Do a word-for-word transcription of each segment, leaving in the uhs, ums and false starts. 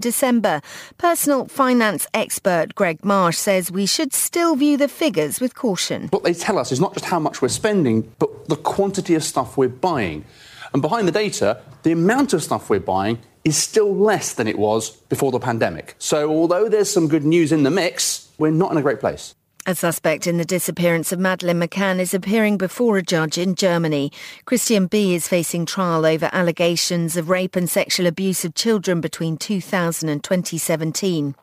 December. Personal finance expert Greg Marsh says we should still view the figures with caution. What they tell us is not just how much we're spending, but the quantity of stuff we're buying. And behind the data, the amount of stuff we're buying is still less than it was before the pandemic. So although there's some good news in the mix, we're not in a great place. A suspect in the disappearance of Madeleine McCann is appearing before a judge in Germany. Christian B is facing trial over allegations of rape and sexual abuse of children between two thousand and twenty seventeen.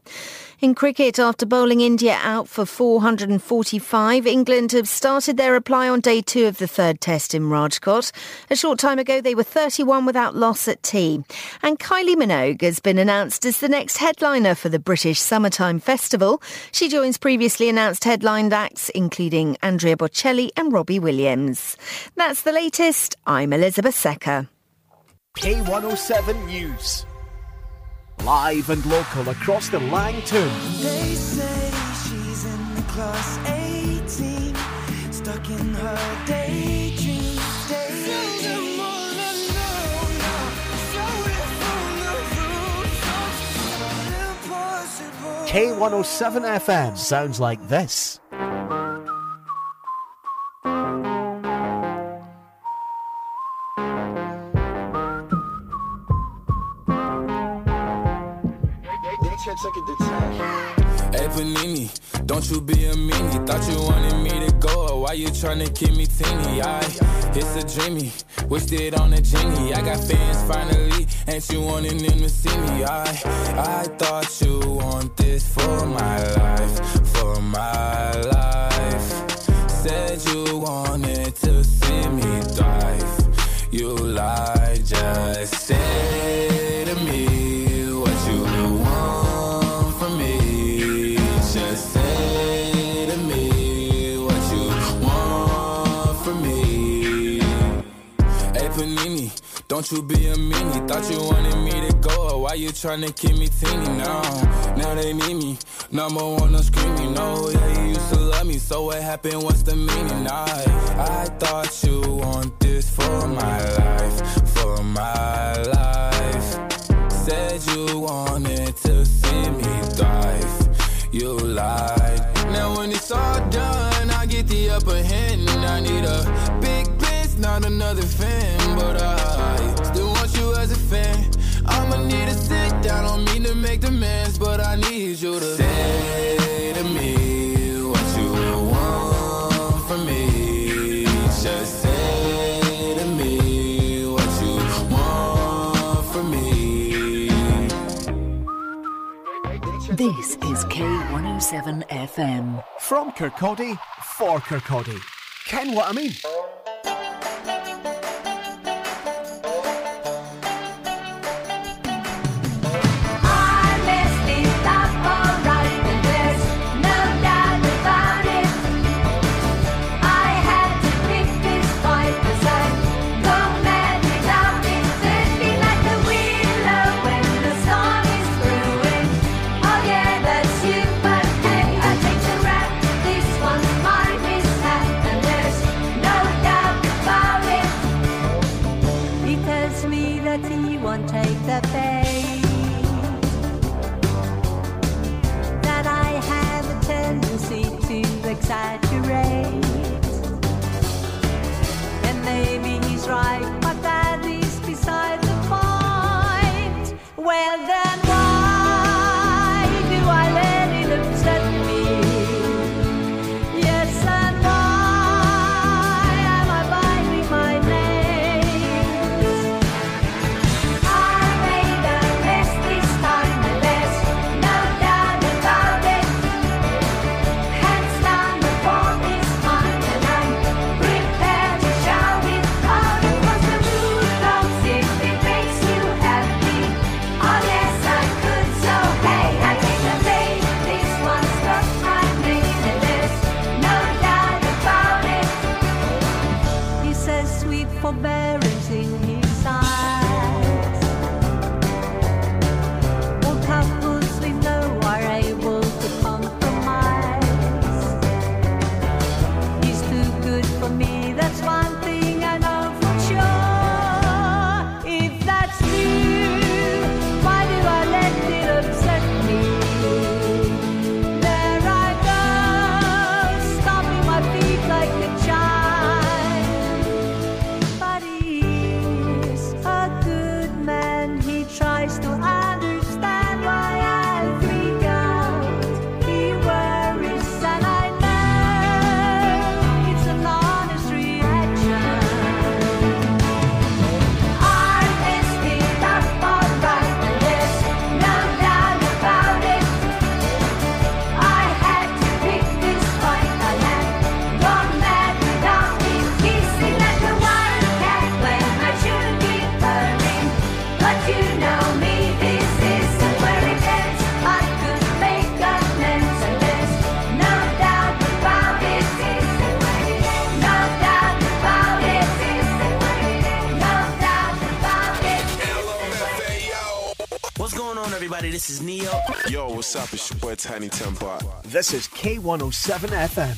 In cricket, after bowling India out for four hundred forty-five, England have started their reply on day two of the third test in Rajkot. A short time ago, they were thirty-one without loss at tea. And Kylie Minogue has been announced as the next headliner for the British Summertime Festival. She joins previously announced headlined acts, including Andrea Bocelli and Robbie Williams. That's the latest. I'm Elizabeth Secker. K one oh seven News. Live and local across the Langton. They say she's in the class eighteen, stuck in her daydream. K one oh seven F M sounds like this. Hey Panini, don't you be a meanie. Thought you wanted me to go, why you tryna keep me teeny? I, it's a dreamy, wished it on a genie. I got fans finally, and she wanted them to see me. I, I thought you want this for my life, for my life. Said you wanted to see me thrive, you lied, just say to me. Don't you be a meanie, thought you wanted me to go, why you tryna keep me teeny now? Now they need me, number one I'm screaming, no, yeah, you used to love me, so what happened, what's the meaning? I, I thought you want this for my life, for my life. Said you wanted to see me thrive, you lied. Now when it's all done, I get the upper hand, and I need a big not another fan, but I still want you as a fan. I'ma need to sit down, don't mean to make demands, but I need you to say to me what you want from me. Just say to me what you want from me. This is K one oh seven F M. From Kirkcaldy, for Kirkcaldy. Ken what I mean? No this is Neo. Yo, what's up? It's your boy Tiny Temper. This is K one oh seven F M.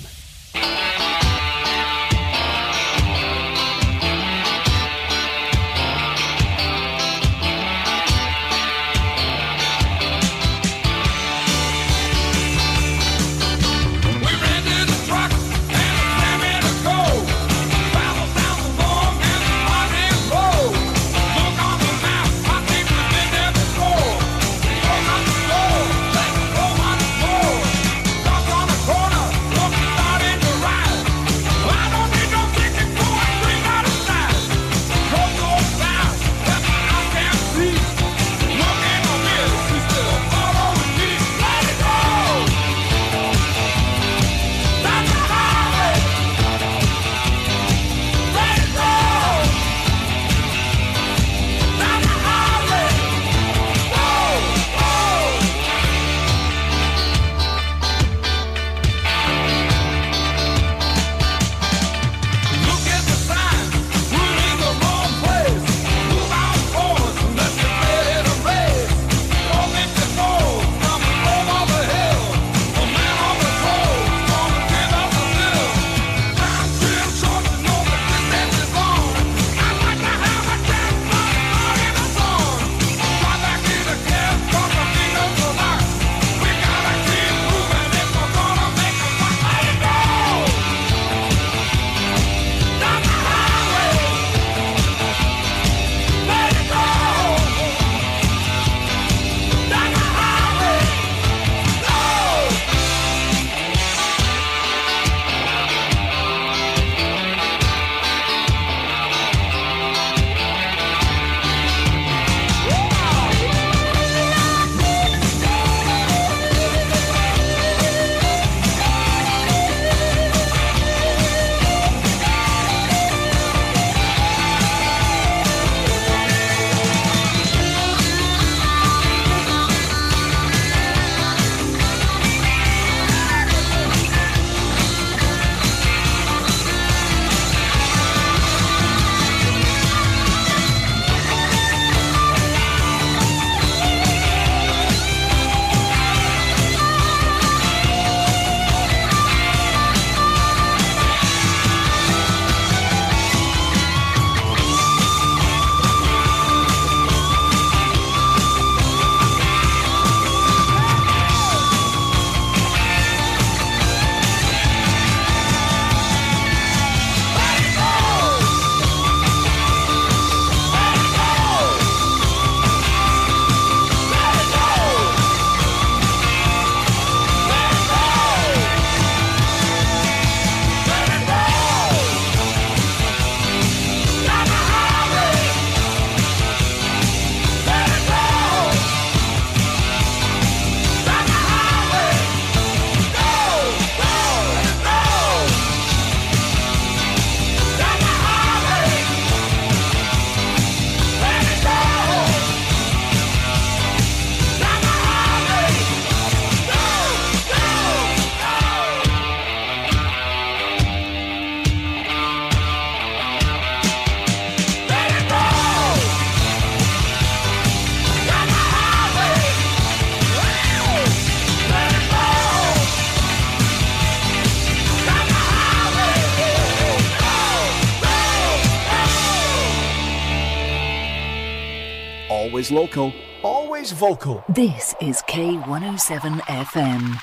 Always local, always vocal. This is K one oh seven F M.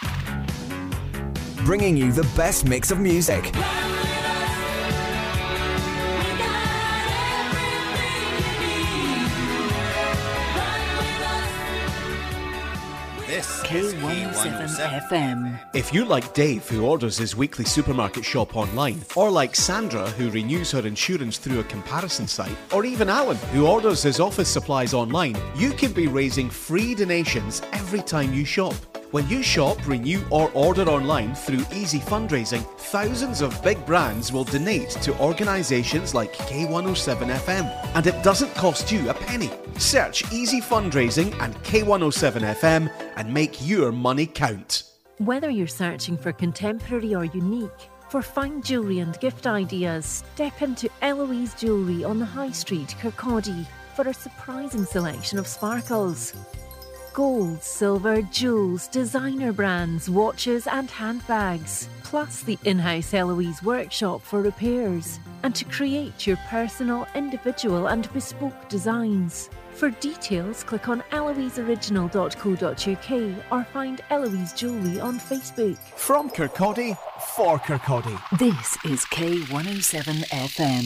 Bringing you the best mix of music. This is K one oh seven F M. If you like Dave, who orders his weekly supermarket shop online, or like Sandra, who renews her insurance through a comparison site, or even Alan, who orders his office supplies online, you can be raising free donations every time you shop. When you shop, renew or order online through easy fundraising, thousands of big brands will donate to organisations like K one oh seven F M. And it doesn't cost you a penny. Search Easy Fundraising and K one oh seven F M and make your money count. Whether you're searching for contemporary or unique, for fine jewellery and gift ideas, step into Eloise Jewellery on the High Street, Kirkcaldy, for a surprising selection of sparkles. gold, silver, jewels, designer brands, watches and handbags, plus the in-house Eloise workshop for repairs, and to create your personal, individual and bespoke designs. For details, click on eloise original dot co dot uk or find Eloise Jewellery on Facebook. From Kirkcaldy, for Kirkcaldy. This is K one oh seven F M.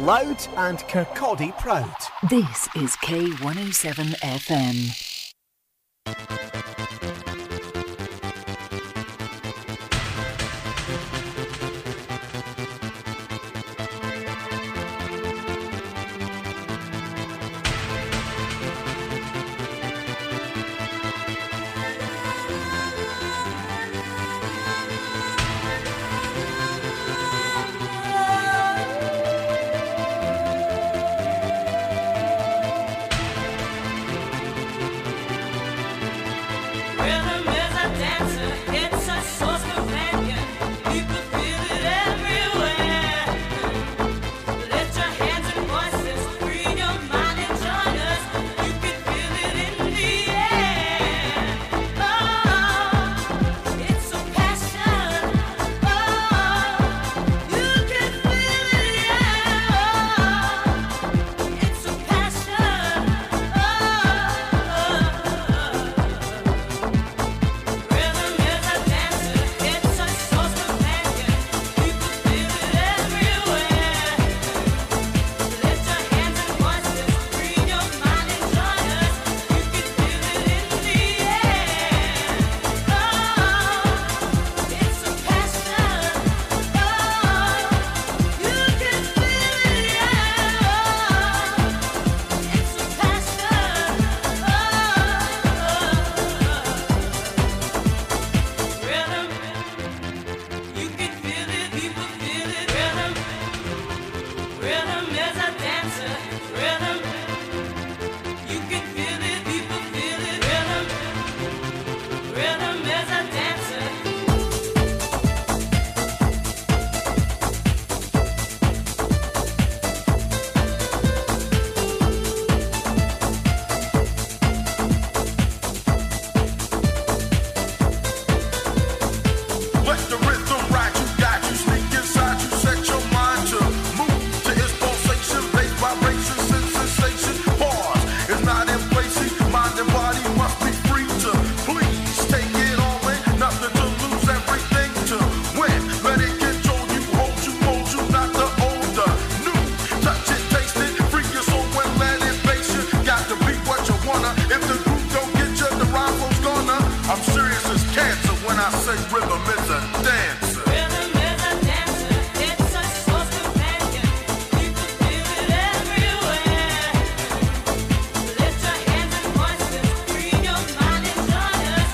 Loud and Kirkcaldy proud. This is K one oh seven F M. I say rhythm is a dancer. Rhythm is a dancer. It's a source companion. People feel it everywhere. Lift your hands and voices. Free your mind and join us.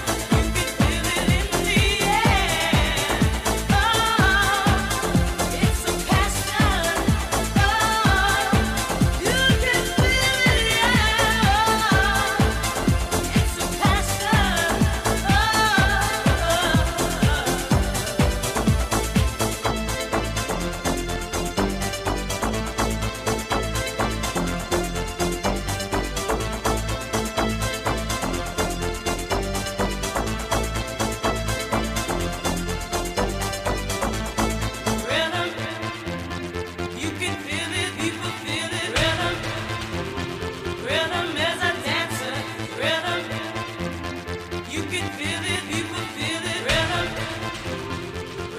You can feel it in the air. Oh, it's a passion. Oh, you can feel it here. Oh, it's a passion. Rhythm, you can feel it, people feel it. Rhythm, rhythm is a dancer. Rhythm, you can feel it, people feel it.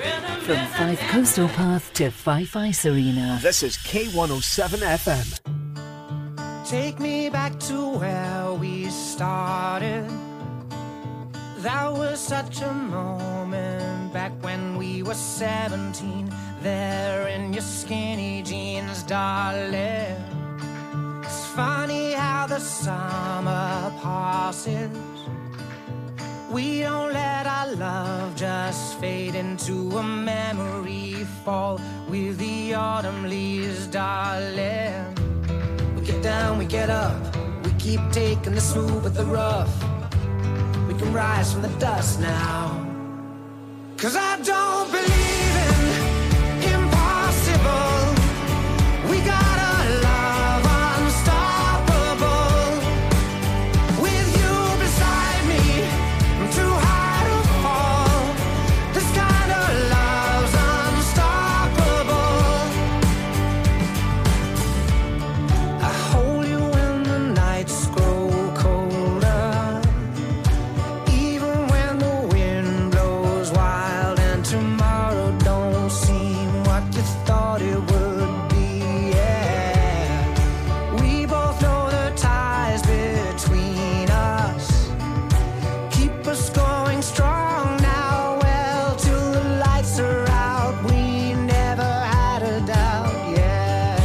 Rhythm, rhythm From is a Fife dancer. Coastal Path to Fife Ice Arena. This is K one oh seven F M. Take me back to where we started. That was such a moment back when we were seventeen. There in your skinny jeans, darling. It's funny how the summer passes. We don't let our love just fade into a memory. Fall with the autumn leaves, darling. We get down, we get up. We keep taking the smooth with the rough. We can rise from the dust now. Cause I don't believe in impossible. We got a love unstoppable. With you beside me, I'm too high to fall. This kind of love's unstoppable. I hold you when the nights grow colder. Even when the wind blows wild and tomorrow don't seem what you thought it would be. Yeah, we both know the ties between us keep us going strong now. Well, till the lights are out, we never had a doubt. Yeah,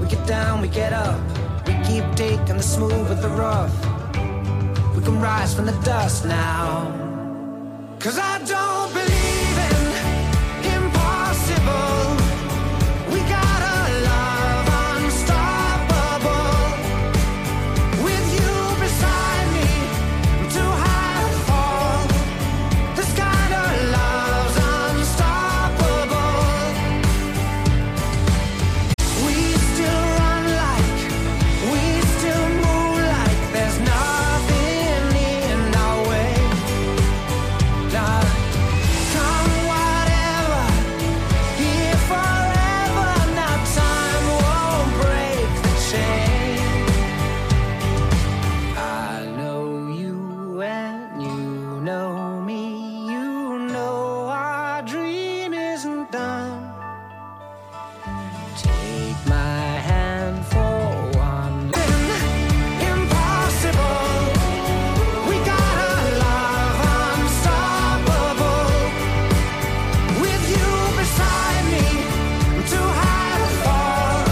we get down, we get up, we keep taking the smooth with the rough. We can rise from the dust now. Cause I don't believe in impossible. We got a love unstoppable. With you beside me, I'm too high to fall. This kind of love's unstoppable. We still run like, we still move like there's nothing in our way. Now, come whatever, here forever. Now time won't break the chain. I know you and you know me. You know our dream isn't done. Take my hand for one. Impossible. We got a love unstoppable. With you beside me, I'm too high to fall.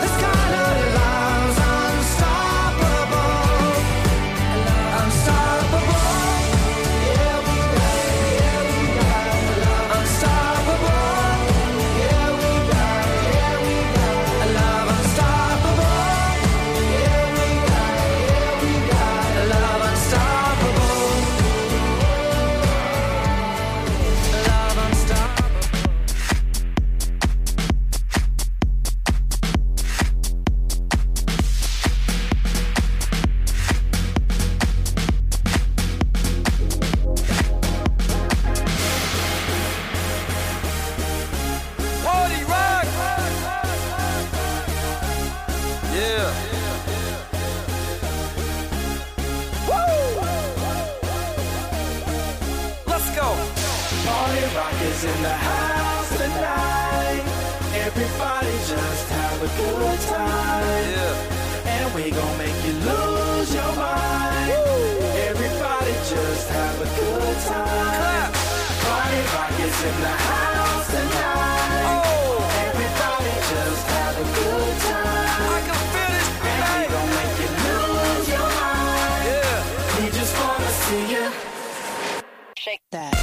This kind of love's unstoppable. Unstoppable. Yeah, we got it. Yeah, we got a love unstoppable. Yeah, we got it. Yeah, we got a love unstoppable. Yeah, we got it. Yeah, we got a love unstoppable. Love unstoppable. Party rock! Yeah. Woo! Let's go. Party rock is in the house tonight. Everybody just have a good time. Yeah. And we gon' make you lose your mind. Everybody just just have a good time. Clap. Party rock is in the house tonight. Oh. Everybody just have a good time. I can feel it. And we gon' make you lose your mind. Yeah. We just wanna see you. Shake that.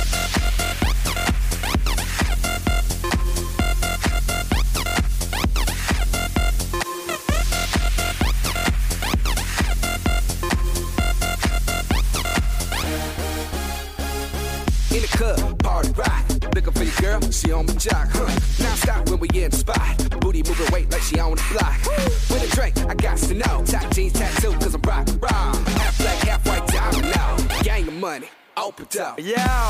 Party rock, looking for your girl, she on my jock, huh? Non-stop when we in the spot, booty moving weight like she on the block. Woo! With a drink, I got to know, top jeans tattoo, cause I'm rock and roll. Half black, half white, diamond now, gang of money, open up. Yo,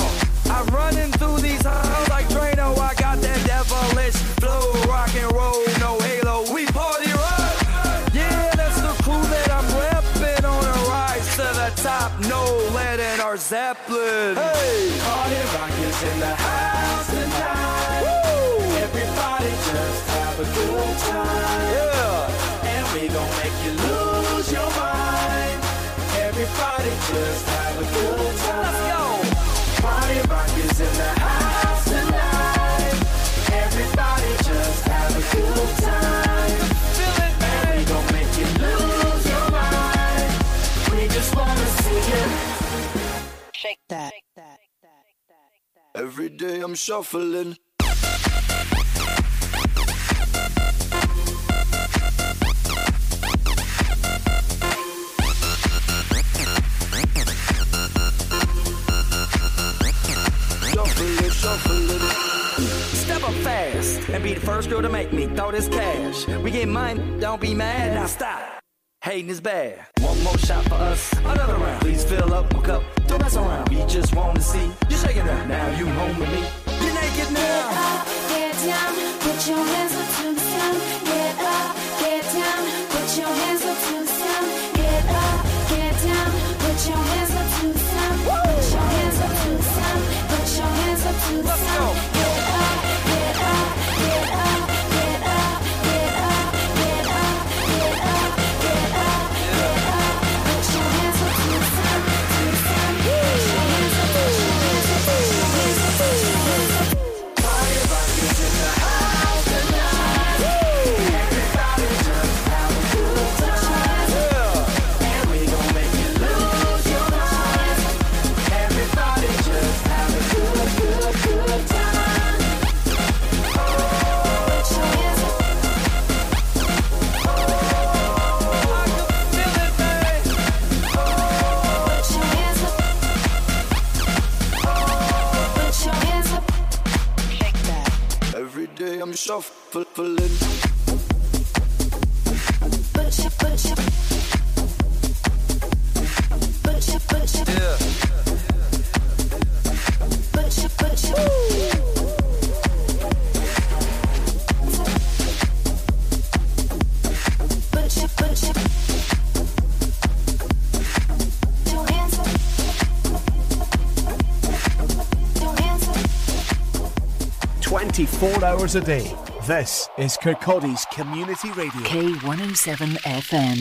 I'm running through these halls like Drano, I got that devilish flow, rock and roll, no halo, we party rock. Yeah, that's the crew that I'm reppin' on a rise to the top, no lead in our Zeppelin. Hey! Party rock is in the house tonight. Woo! Everybody just have a good time. Yeah. And we gon' make you lose your mind. Everybody just have a good time. Let's go. Party rock is in the house tonight. Everybody just have a good time. Feel it, and we gon' make you lose your mind. We just wanna see you. Shake that. Every day I'm shuffling. Shuffling, shuffling. Step up fast and be the first girl to make me throw this cash. We get mine, don't be mad, now stop. Hating is bad. One more shot for us, another round. Please fill up my cup, don't mess around. We just wanna see you shaking up. Now you home with me, you're naked now. Get up, get down, put your hands up to the sound. Get up, get down, put your hands up to the sound. Get up, get down, put your hands up to the sound. Put your hands up to the sound. Put your hands up to the sound. Get up, get up, get up, get up, get up, get up, get up. I'm shuffling. Put your, put your, put your, put your, yeah. Put your, put your, put your, put your, your hands up. twenty-four hours a day. This is Kirkcaldy's Community Radio. K one oh seven F M.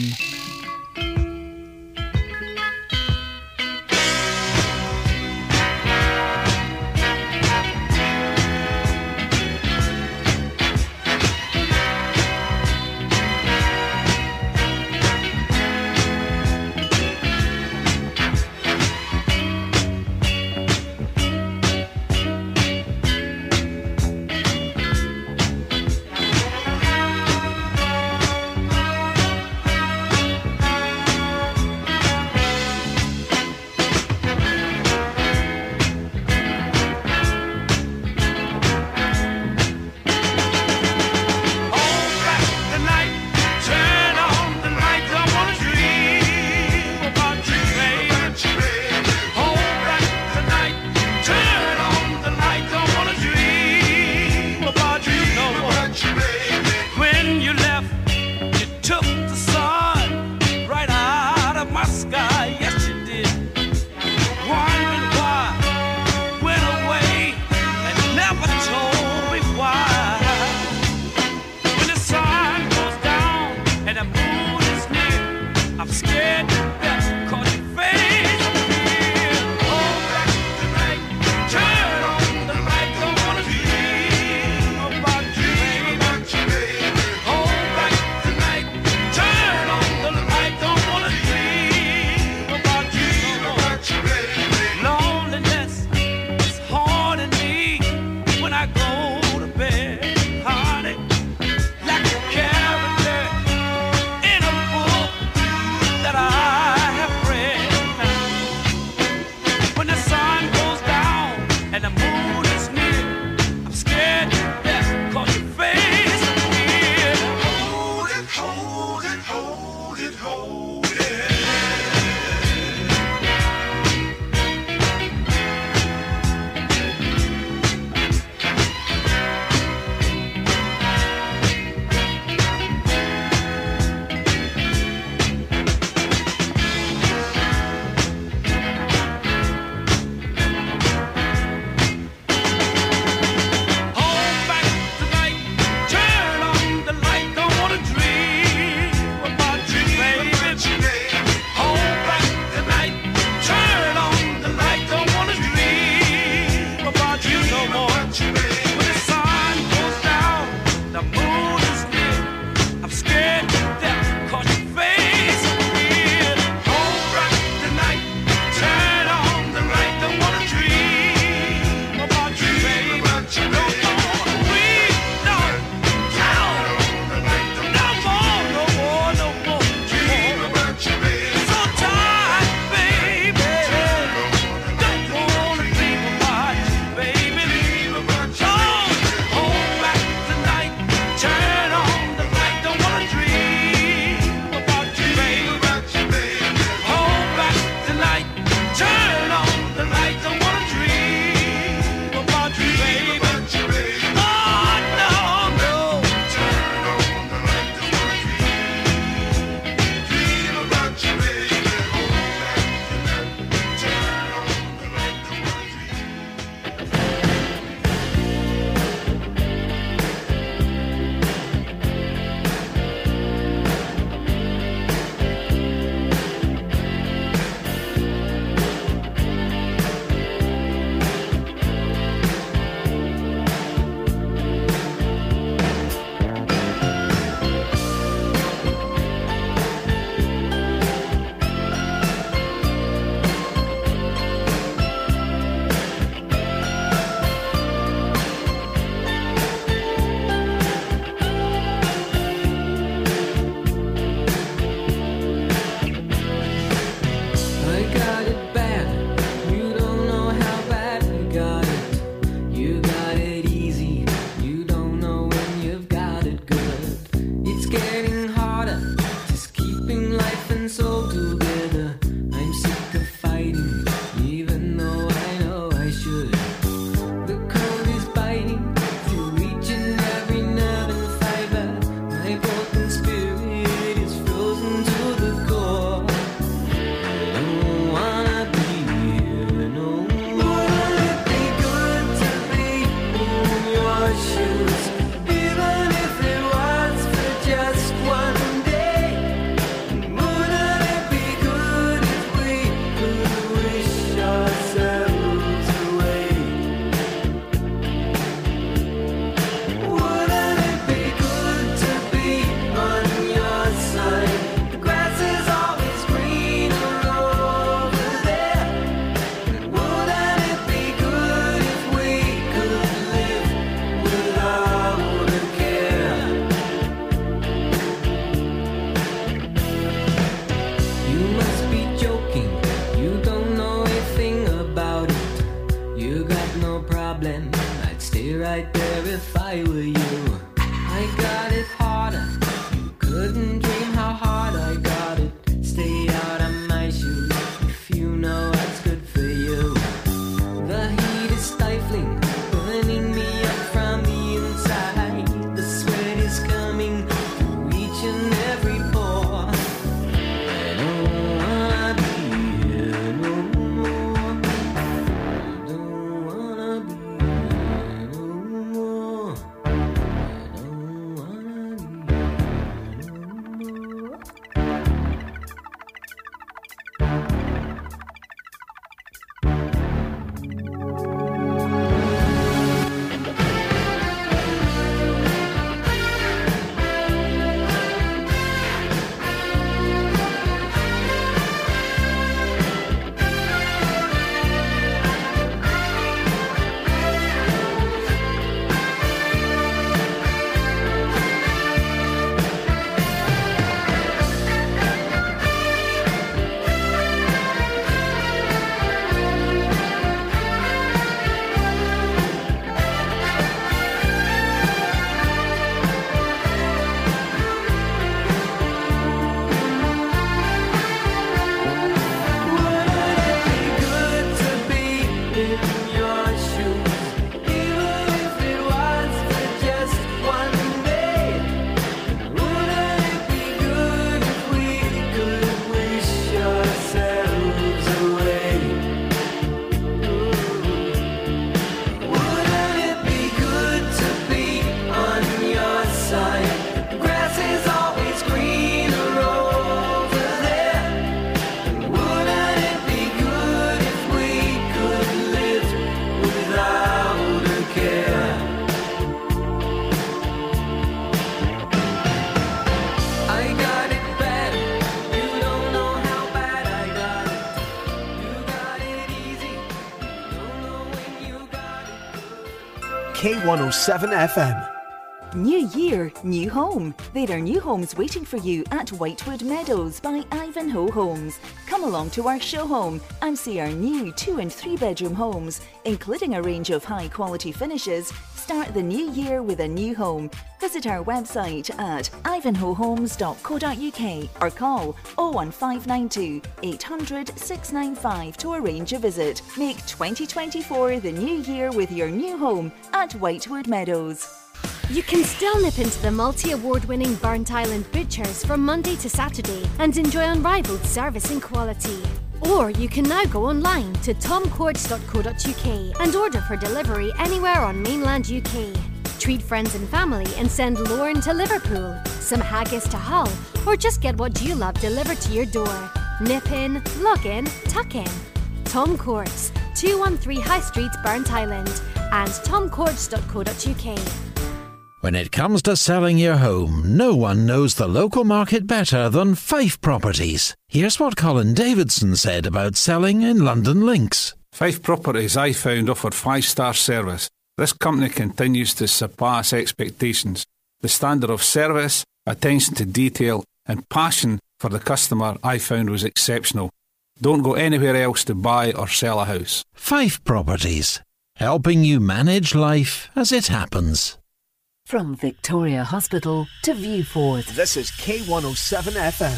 goblin. I'd stay right there if I were you. I got it harder. You couldn't dream how hard I got it. Stay out of my shoes if you know what's good for you. The heat is stifling, burning me up from the inside. The sweat is coming through each and every pore. I don't wanna be here no more. I don't wanna be here no more. I don't wanna be here no more. K one oh seven F M. New year, new home. There are new homes waiting for you at Whitewood Meadows by Ivanhoe Homes. Come along to our show home and see our new two and three bedroom homes, including a range of high quality finishes. Start the new year with a new home. Visit our website at ivanhoe homes dot co dot U K or call oh one five nine two, eight hundred, six nine five to arrange a visit. Make twenty twenty-four the new year with your new home at Whitewood Meadows. You can still nip into the multi-award-winning Burnt Island Butchers from Monday to Saturday and enjoy unrivaled service and quality. Or you can now go online to tom courts dot co dot U K and order for delivery anywhere on mainland U K. Treat friends and family and send Lauren to Liverpool, some haggis to Hull, or just get what you love delivered to your door. Nip in, log in, tuck in. Tom Courts, two one three High Street, Burnt Island, and tom courts dot co dot U K. When it comes to selling your home, no one knows the local market better than Fife Properties. Here's what Colin Davidson said about selling in London Links. Fife Properties, I found, offered five-star service. This company continues to surpass expectations. The standard of service, attention to detail and passion for the customer I found was exceptional. Don't go anywhere else to buy or sell a house. Fife Properties, helping you manage life as it happens. From Victoria Hospital to Viewforth. This is K one oh seven F M.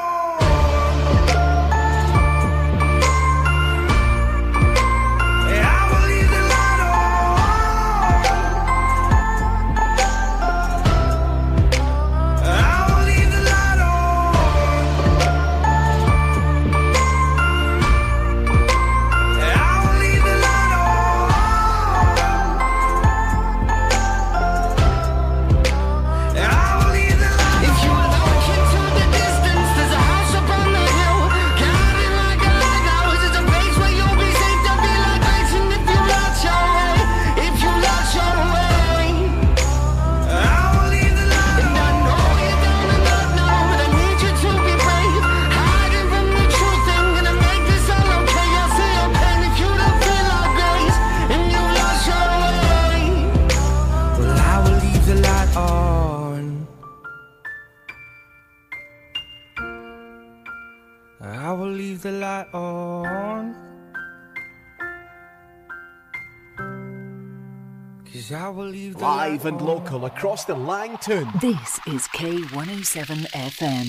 The light on, cause I will leave the live and on. Local across the Langton. This is K one oh seven F M.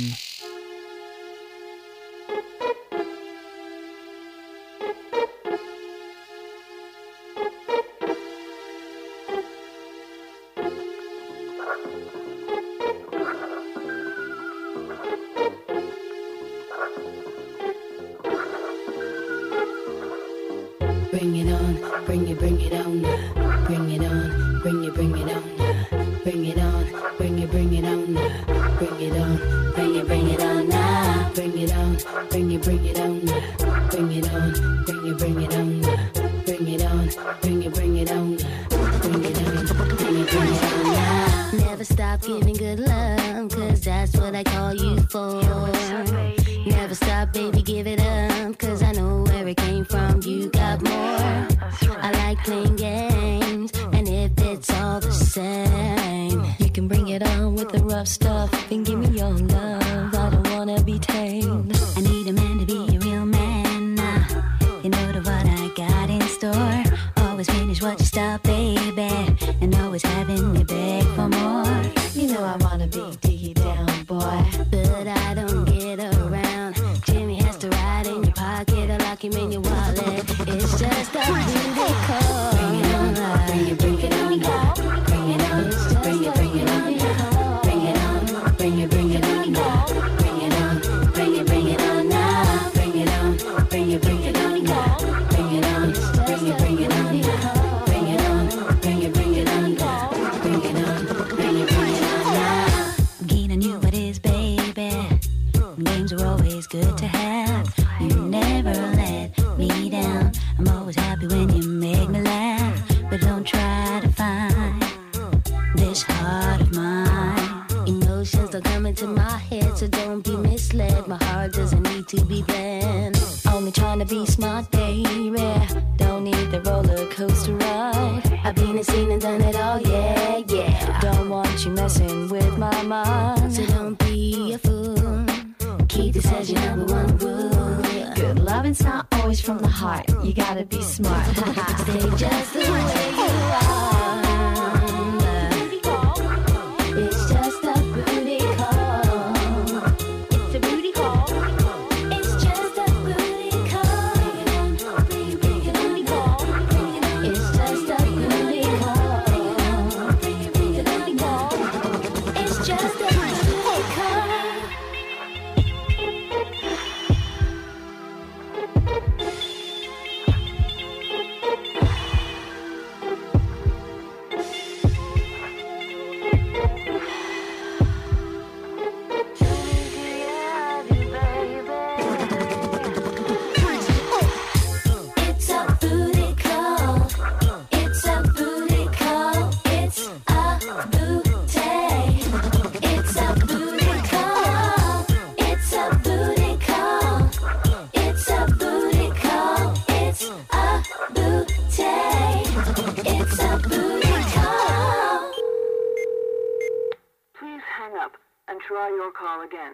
again.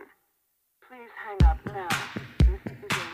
Please hang up now. This is the game.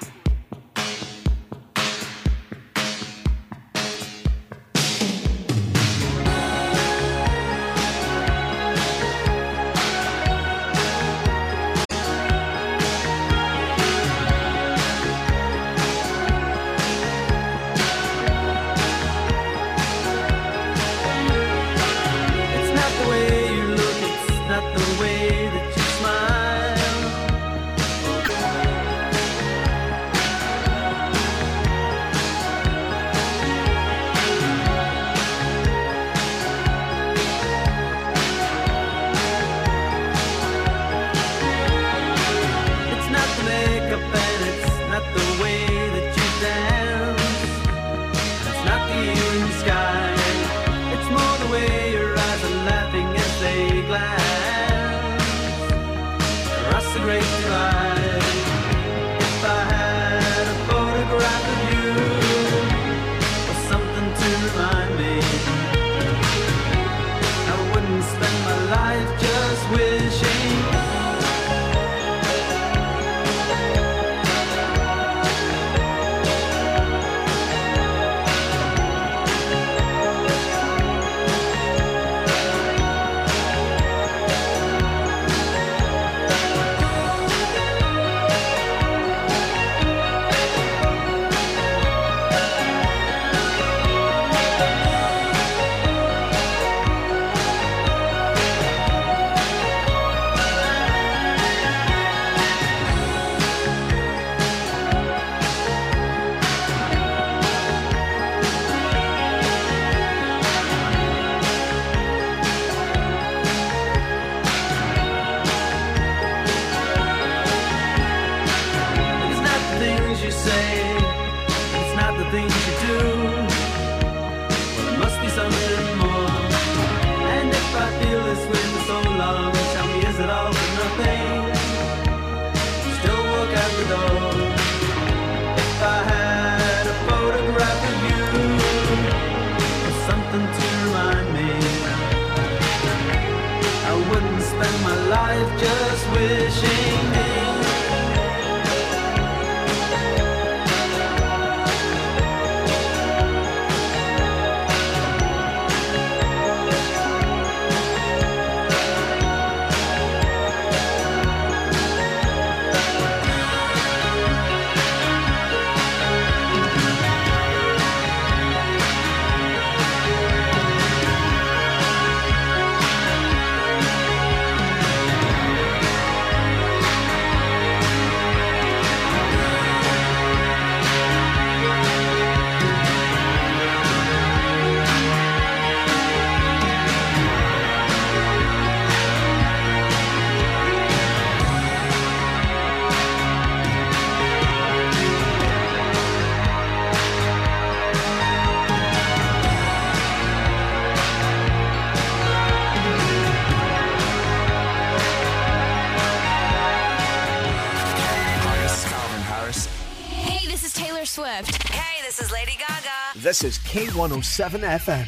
This is K one oh seven F M.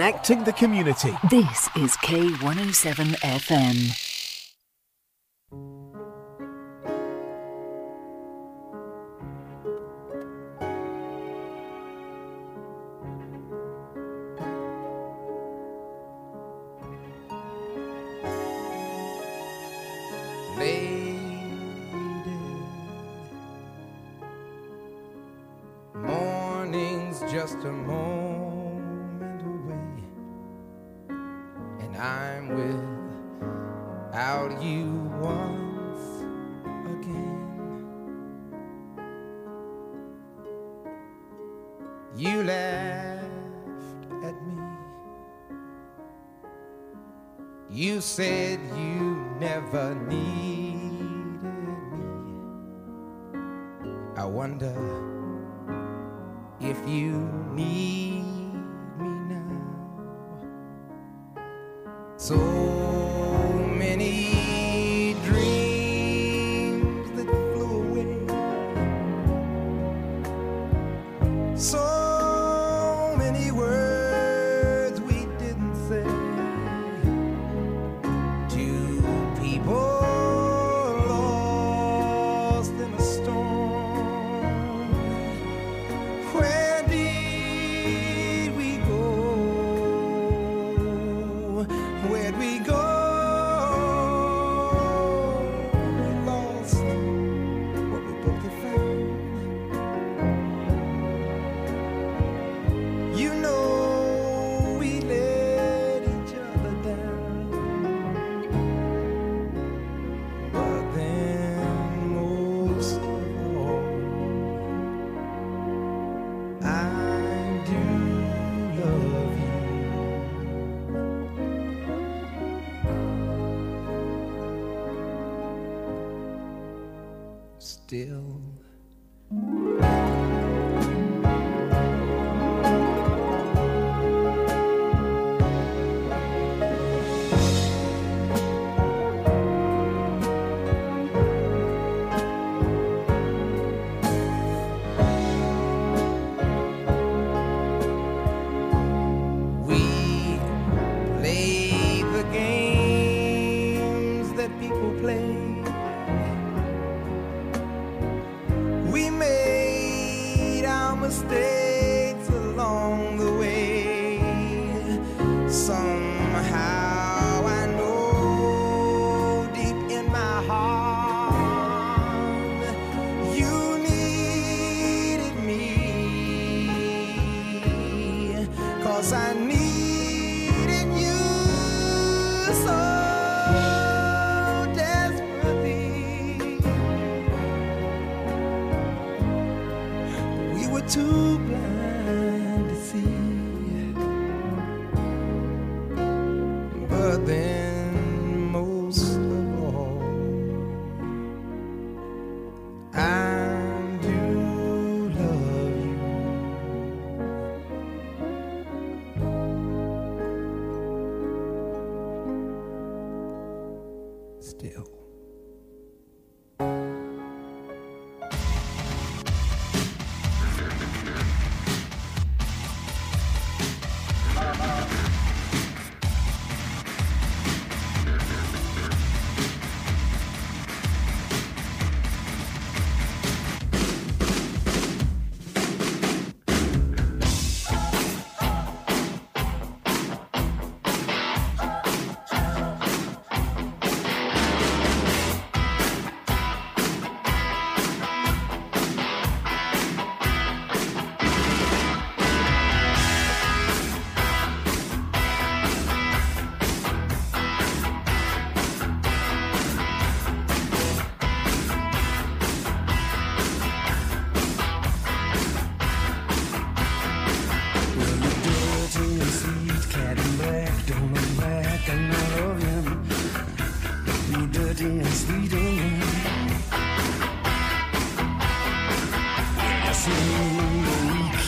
Connecting the community. This is K one oh seven F M.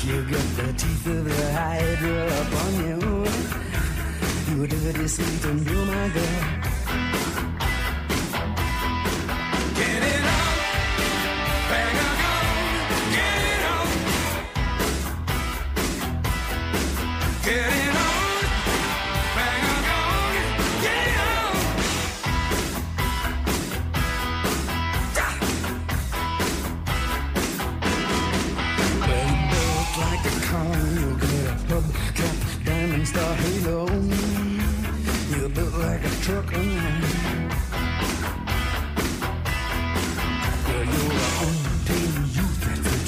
Still get it on.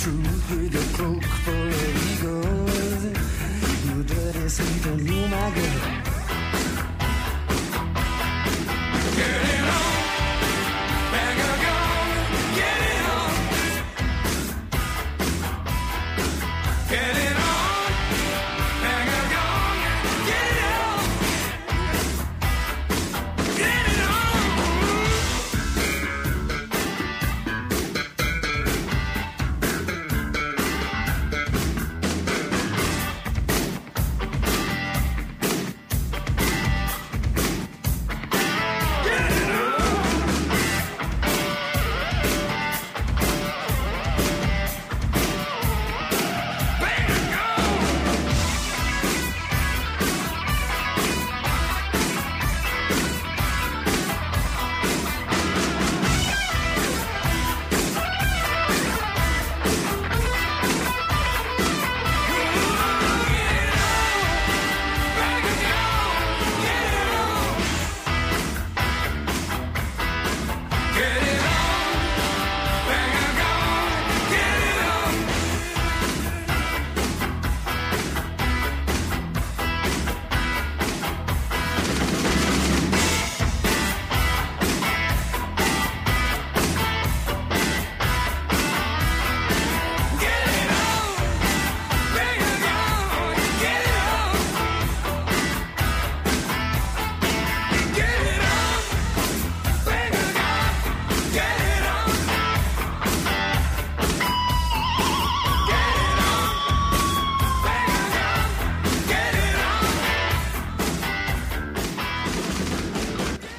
truth with a cloak full of eagles. You dirty sweet and you my girl. Get it on, bag of gold, get it on. Get it on, bag of gold, get it on. Get it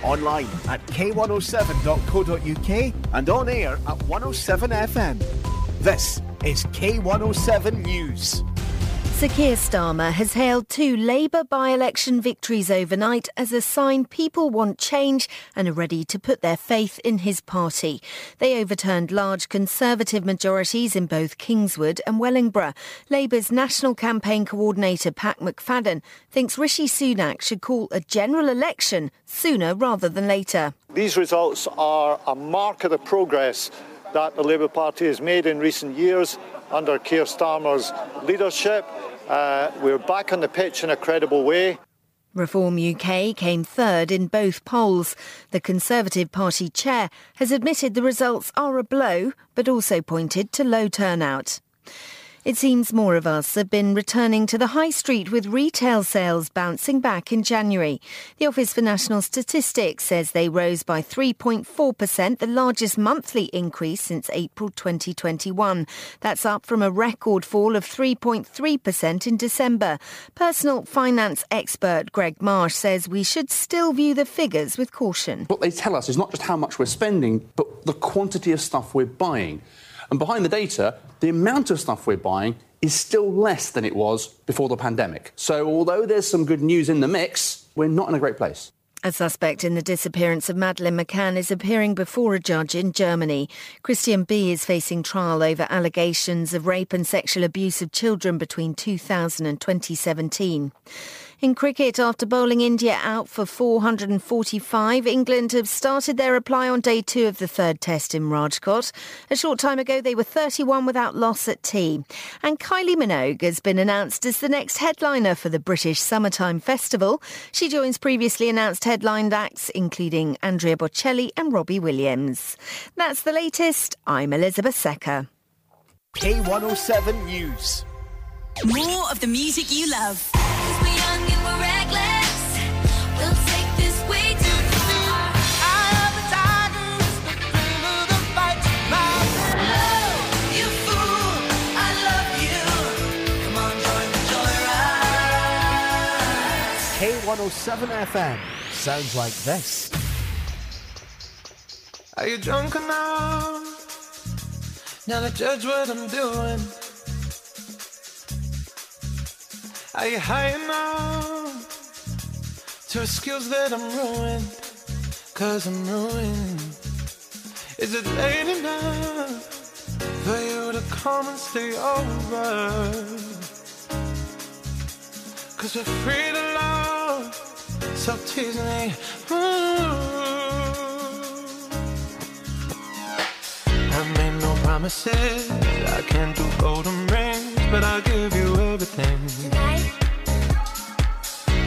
online at k one oh seven dot co dot u k and on air at one oh seven F M. This is K one oh seven News. Sir Keir Starmer has hailed two Labour by-election victories overnight as a sign people want change and are ready to put their faith in his party. They overturned large Conservative majorities in both Kingswood and Wellingborough. Labour's National Campaign Coordinator Pat McFadden thinks Rishi Sunak should call a general election sooner rather than later. These results are a mark of the progress that the Labour Party has made in recent years under Keir Starmer's leadership. Uh, we're back on the pitch in a credible way. Reform U K came third in both polls. The Conservative Party chair has admitted the results are a blow, but also pointed to low turnout. It seems more of us have been returning to the high street, with retail sales bouncing back in January. The Office for National Statistics says they rose by three point four percent, the largest monthly increase since April twenty twenty-one. That's up from a record fall of three point three percent in December. Personal finance expert Greg Marsh says we should still view the figures with caution. What they tell us is not just how much we're spending, but the quantity of stuff we're buying. And behind the data, the amount of stuff we're buying is still less than it was before the pandemic. So although there's some good news in the mix, we're not in a great place. A suspect in the disappearance of Madeleine McCann is appearing before a judge in Germany. Christian B is facing trial over allegations of rape and sexual abuse of children between two thousand and twenty seventeen. In cricket, after bowling India out for four hundred forty-five, England have started their reply on day two of the third test in Rajkot. A short time ago, they were thirty-one without loss at tea. And Kylie Minogue has been announced as the next headliner for the British Summertime Festival. She joins previously announced headline acts, including Andrea Bocelli and Robbie Williams. That's the latest. I'm Elizabeth Secker. K one oh seven News. More of the music you love. K one oh seven F M sounds like this. Are you drunk enough now to judge what I'm doing? Are you high enough to excuse that I'm ruined? Cause I'm ruined. Is it late enough for you to come and stay over? Cause we're free to love, so tease me. Ooh. I made no promises. I can't do golden rings, but I'll give you everything. Tonight.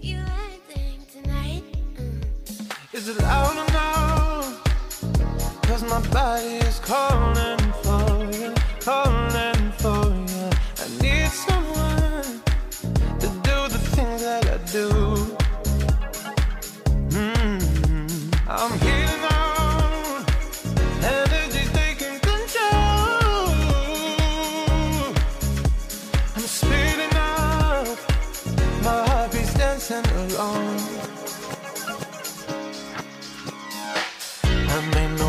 You are thing tonight. Mm. Is it loud or no? Cause my body is calling for you, calling for you. I need someone to do the things that I do. Mm-hmm. I'm here now. Energy's taking control. Alone. I made no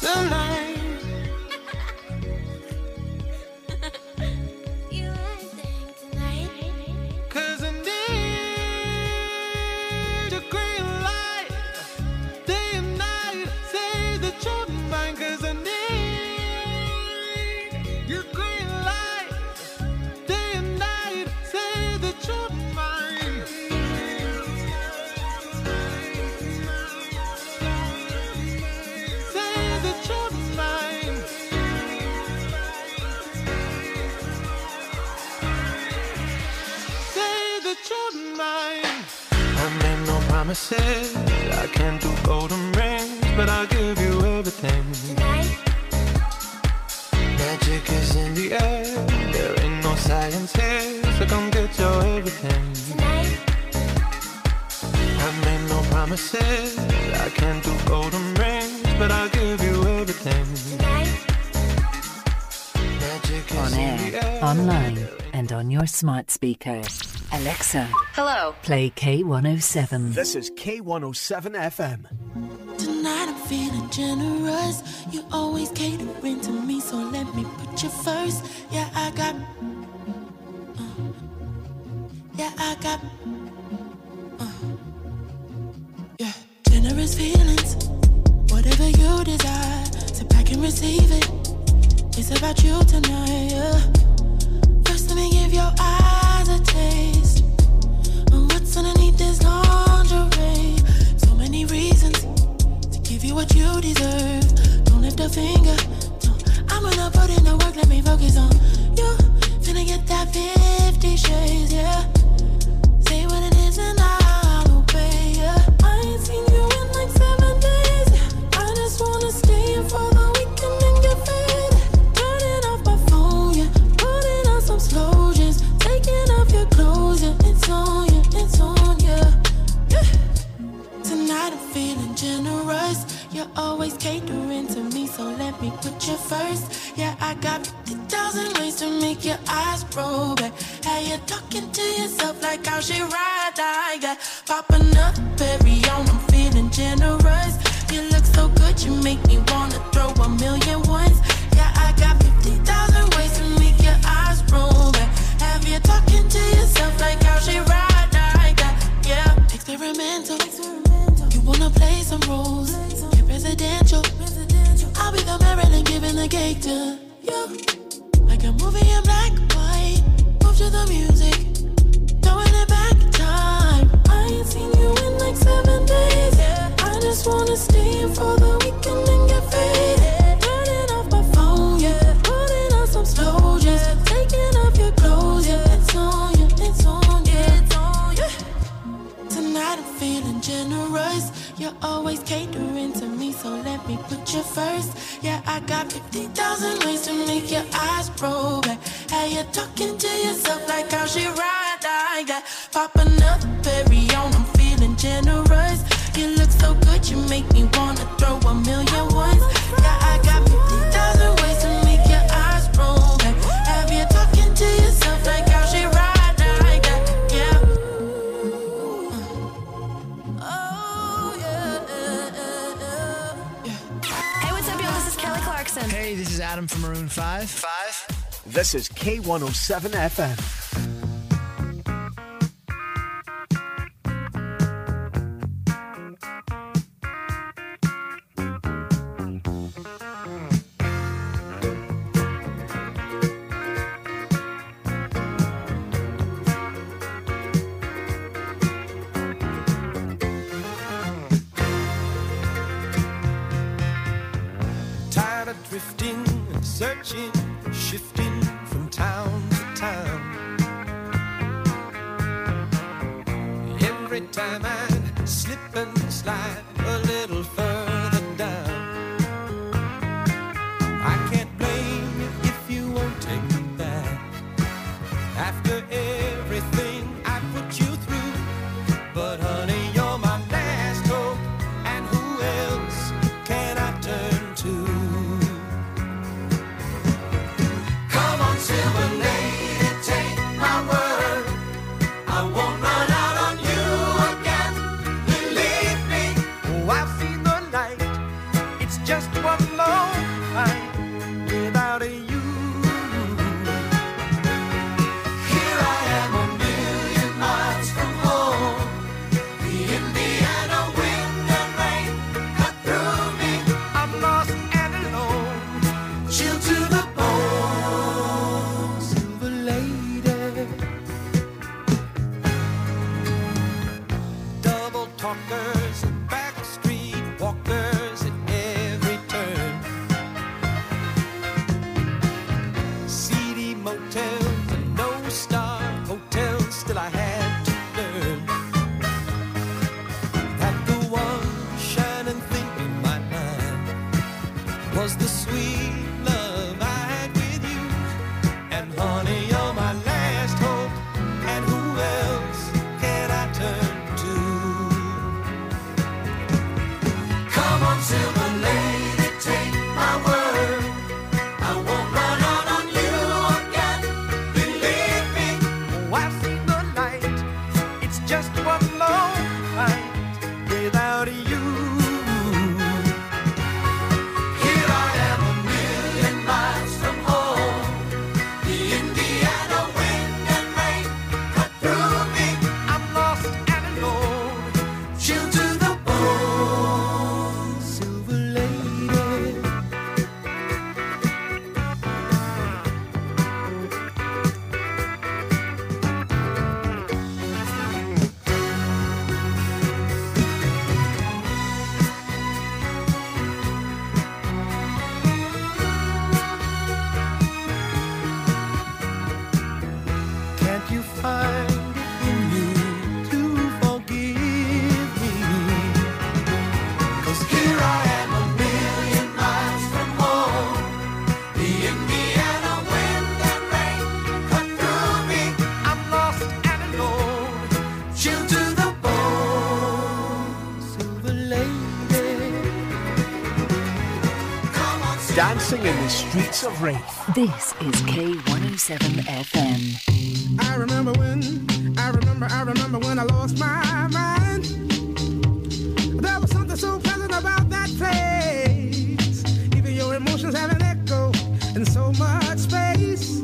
Tonight. You are saying tonight. Cause I need your green light. Day and night. Say that you're mine. Cause I need your green light. Day and night. Say that you're promises. I can't do golden rings, but I'll give you everything. Tonight. Magic is in the air. There ain't no science here, so come get your everything. Tonight. I made no promises. I can't do golden rings, but I'll give you everything. Tonight. Magic is on air, in the air, online, and on your smart speaker. Alexa. Hello. Play K one oh seven. This is K one oh seven F M. Tonight I'm feeling generous. You always catering to me, so let me put you first. Yeah, I got. Uh, yeah, I got. Uh, yeah, generous feelings. Whatever you desire, sit back and receive it. It's about you tonight. Yeah. First, let me give your eyes a taste. Underneath this lingerie, so many reasons to give you what you deserve. Don't lift a finger. No. I'm gonna put in the work. Let me focus on you. Finna get that fifty shades, yeah. Say what it is and I'll obey. Yeah. I ain't seen you in like seven days. I just wanna stay in for the weekend and get fed. Turning off my phone, yeah. Putting on some slow jams, taking off your clothes, yeah. It's on. I'm feeling generous. You're always catering to me, so let me put you first. Yeah, I got fifty thousand ways to make your eyes roll back. How you talking to yourself like how she ride? I got popping up every on. I'm feeling generous. You look so good, you make me wanna throw a million ones. Yeah, I got fifty thousand ways to make your eyes roll back. Have you talking to yourself like how she ride? I got, yeah, experimental. Wanna play some roles, get residential. I'll be the Maryland giving the cake to you. Like a movie in black and white, move to the music, throwing it back in time. I ain't seen you in like seven days, yeah. I just wanna stay for the weekend and get faded. Turning off my phone, yeah. Putting on some slow jams, yeah. Taking off your clothes, yeah. It's on you, yeah. talking to yourself like how she ride like that. Pop another berry on, I'm feeling generous. You look so good, you make me wanna throw a million ones. Yeah, I got fifty thousand ways to make your eyes roll back. Have you talking to yourself like how she ride like that? Yeah. Oh yeah. Hey, what's up, y'all? This is Kelly Clarkson. Hey, this is Adam from Maroon five. Five. This is K one oh seven F M. Dancing in the streets of Wraith. This is K one oh seven F M. I remember when, I remember, I remember when I lost my mind. There was something so pleasant about that place. Even your emotions have an echo in so much space.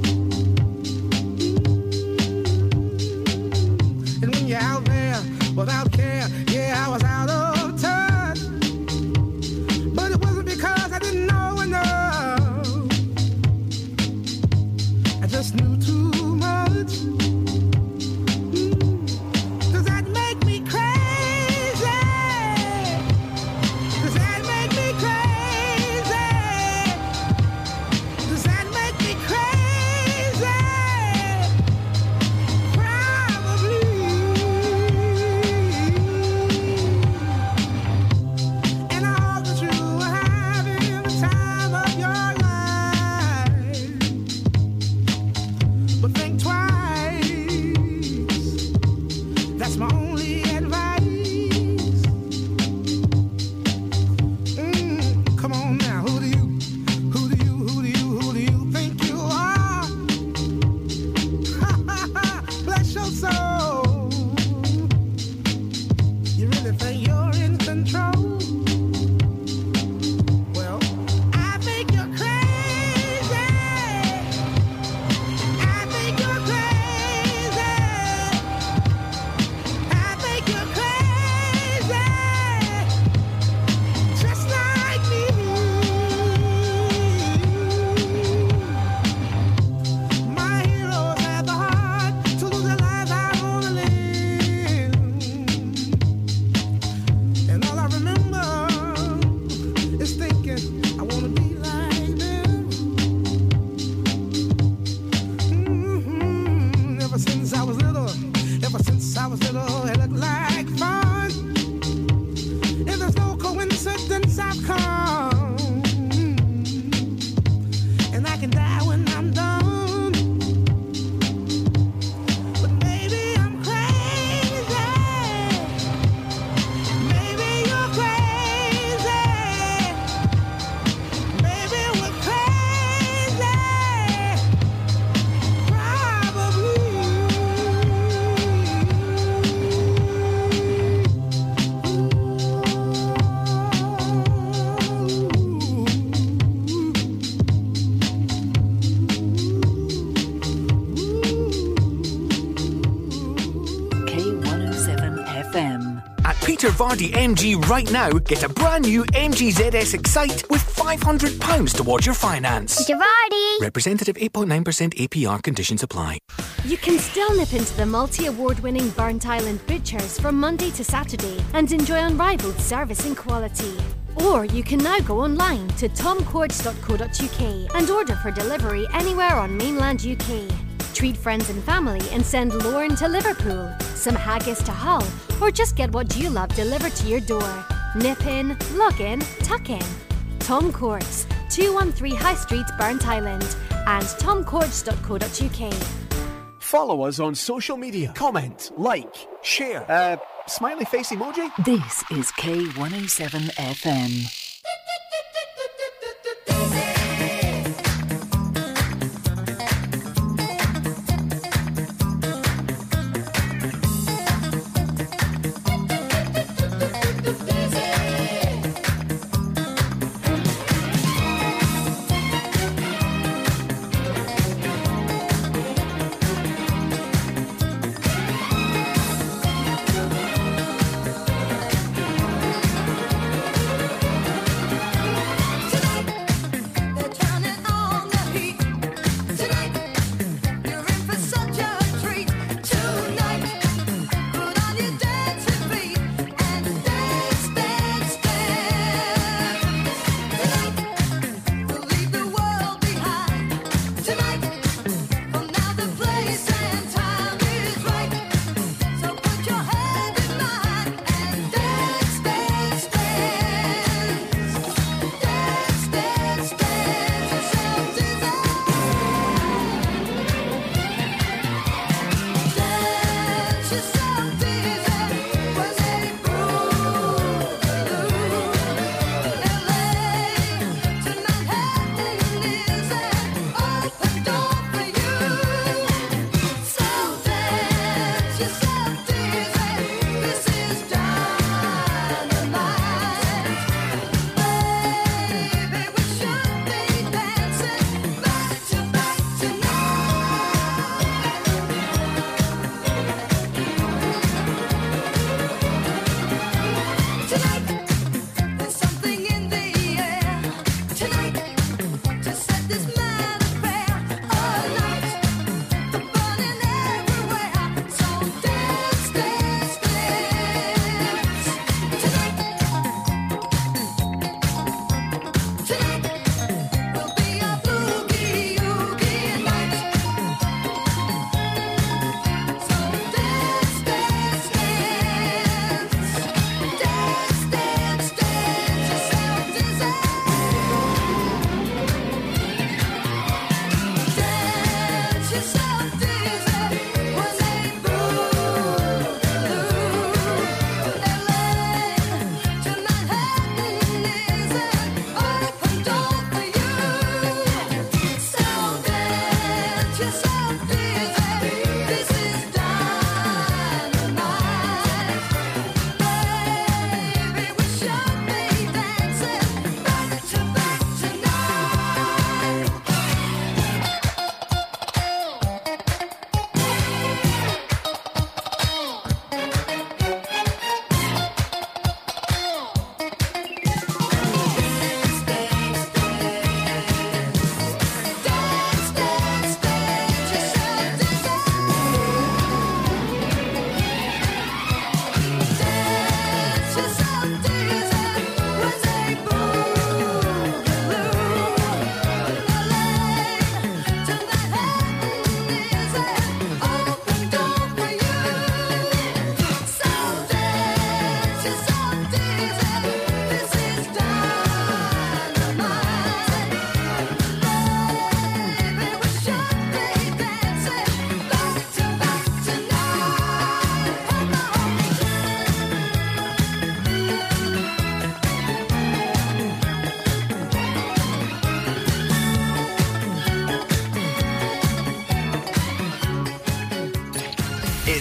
And when you're out there without care, yeah, I was out of. Does that make me crazy? Does that make me mother. Ever since I was little, it looked like fun. If there's no coincidence, I've come. And I can die when I'm done. But maybe I'm crazy. Maybe you're crazy. Maybe we're crazy. K one oh seven F M. At Peter Vardy M G right now, get a brand new M G Z S Excite with five hundred pounds towards your finance. Givardi! Representative eight point nine percent A P R, conditions apply. You can still nip into the multi-award winning Burnt Island Butchers from Monday to Saturday and enjoy unrivaled service and quality. Or you can now go online to tom courts dot co dot U K and order for delivery anywhere on mainland U K. Treat friends and family and send Lauren to Liverpool, some haggis to Hull, or just get what you love delivered to your door. Nip in, log in, tuck in. Tom Courts, two one three High Street, Burnt Island, and tom courts dot co dot U K. Follow us on social media. Comment, like, share. Uh, smiley face emoji. This is K one oh seven F M.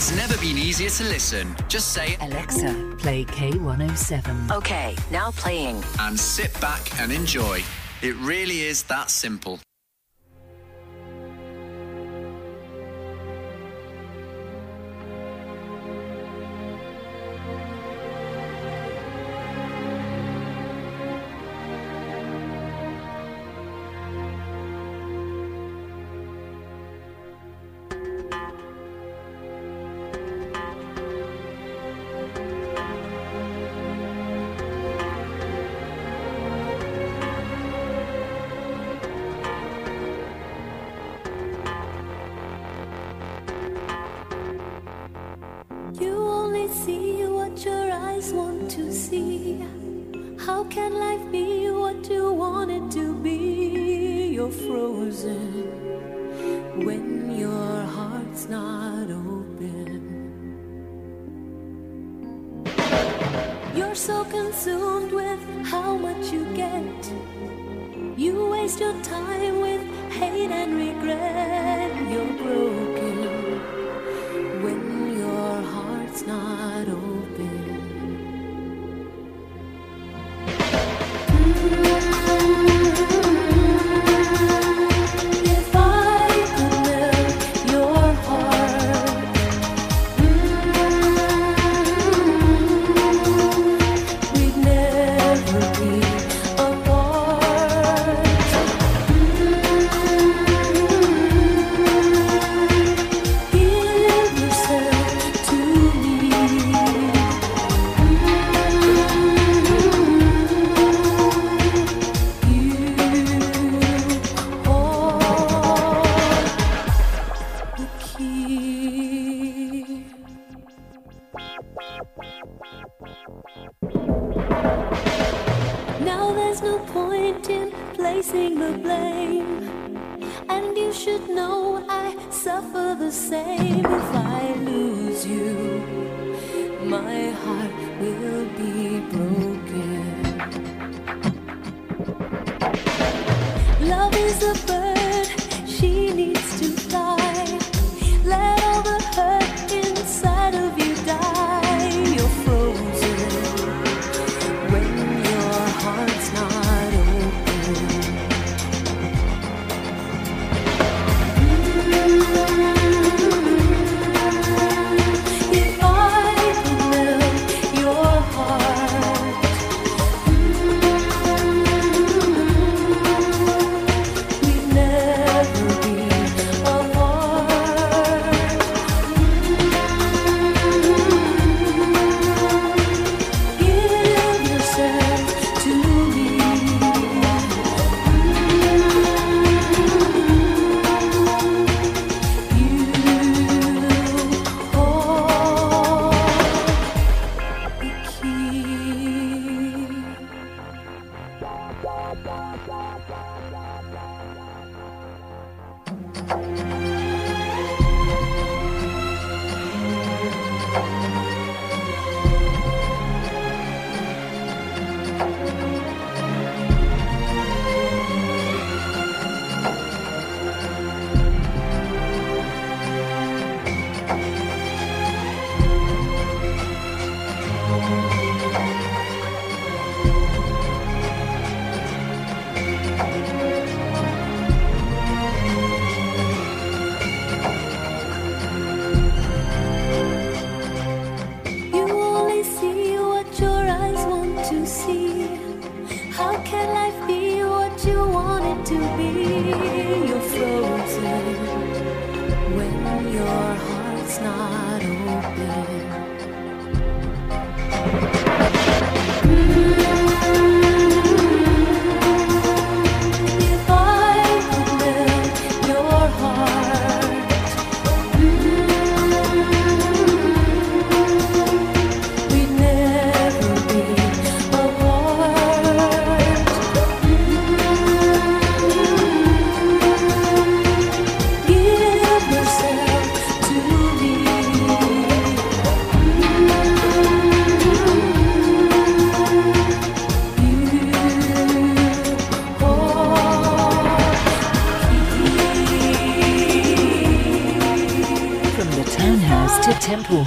It's never been easier to listen. Just say, Alexa, play K one oh seven. OK, now playing. And sit back and enjoy. It really is that simple.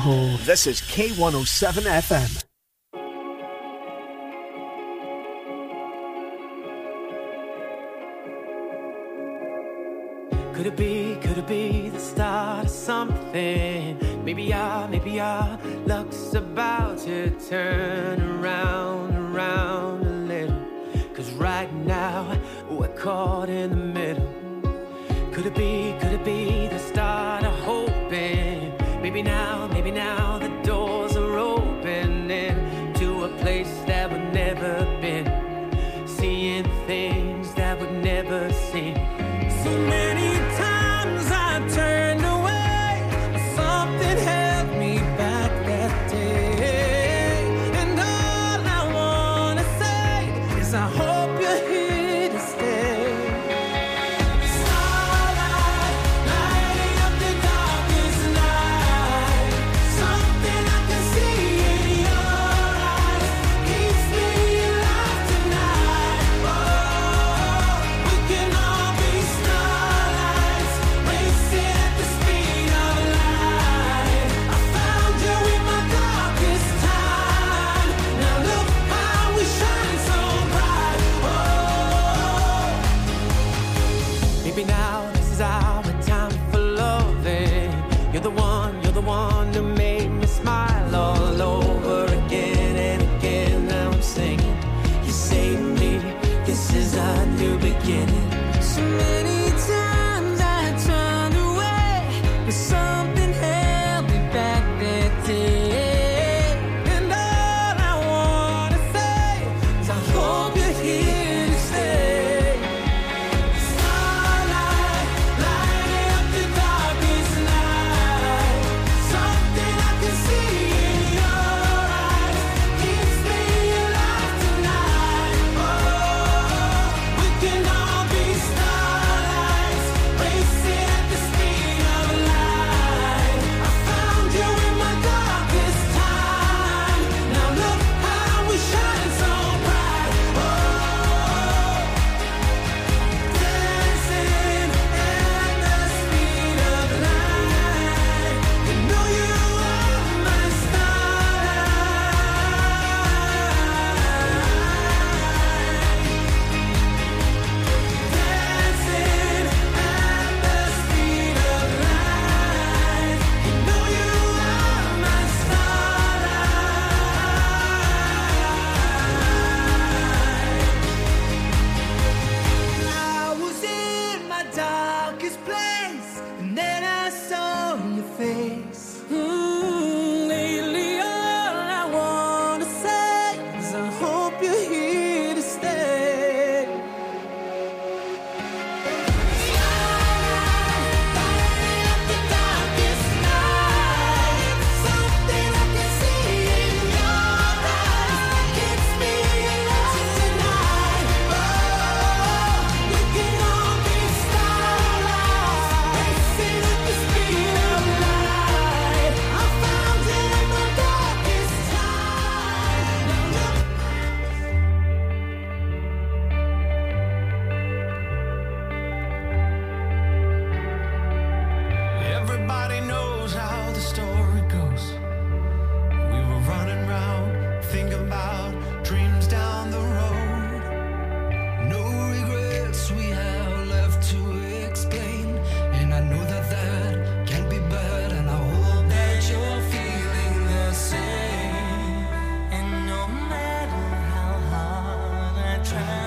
Liverpool. This is K one oh seven F M. Could it be, could it be the start of something? Maybe our, maybe our luck's about to turn around, around a little. Cause right now, we're caught in the middle. Could it be, could it be the start of hoping? Maybe now, maybe now the doors are opening to a place that we've never been, seeing things that we've never seen. So many times I turned away, but something held me back that day. And all I wanna say is I hope you're here to stay. Starlight, lighting up the darkest night. Something I can see in your eyes keeps me alive tonight. Oh, we can all be starlights, racing at the speed of light. I found you in my darkest time. Now look how we shine so bright. Oh. Maybe now this is our time for loving. You're the one, you're the one who made me smile all over again and again. Now I'm singing, you saved me. This is our new beginning. So many times I turned away, but something held me back that day. And all I wanna say is I hope you're here to stay. Starlight, lighting up the darkest night. Something I can see in your eyes keeps me alive tonight. Oh, we can all be starlights, racing at the speed of light. I found you in my darkest time. Now look how we shine so bright. Oh. Dancing at the speed of light. You know you are my starlight. Dancing at the speed of light. You know you are my starlight. I was in my darkest place, and then I saw your face. Mm, lately, all I wanna say is I hope you're here to stay. Everybody knows how the story goes. We were running round, thinking about dreams down the road. No regrets we have left to explain. And I know that that can be bad, and I hope that you're feeling the same. And no matter how hard I try,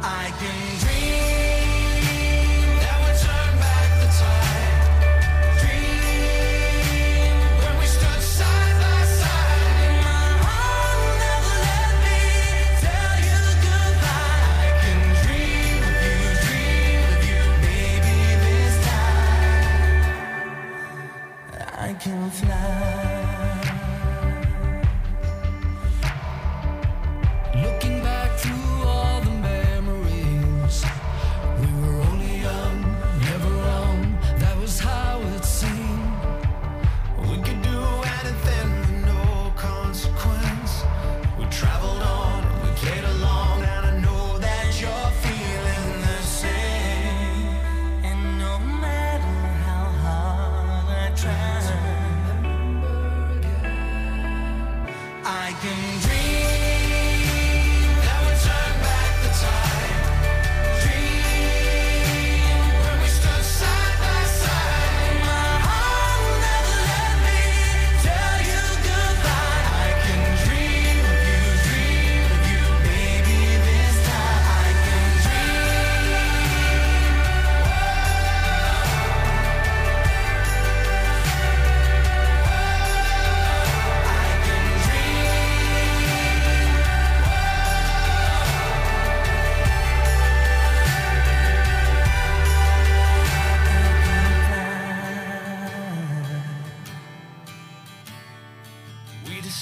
I can dream that we turn back the time. Dream when we stood side by side. And my heart will never let me tell you goodbye. I can dream with you, dream with you, baby, this time. I can fly. Looking back through all the memories, we were only young, never wrong. That was how it seemed. We could do anything with no consequence. We traveled on, we played along, and I know that you're feeling the same. And no matter how hard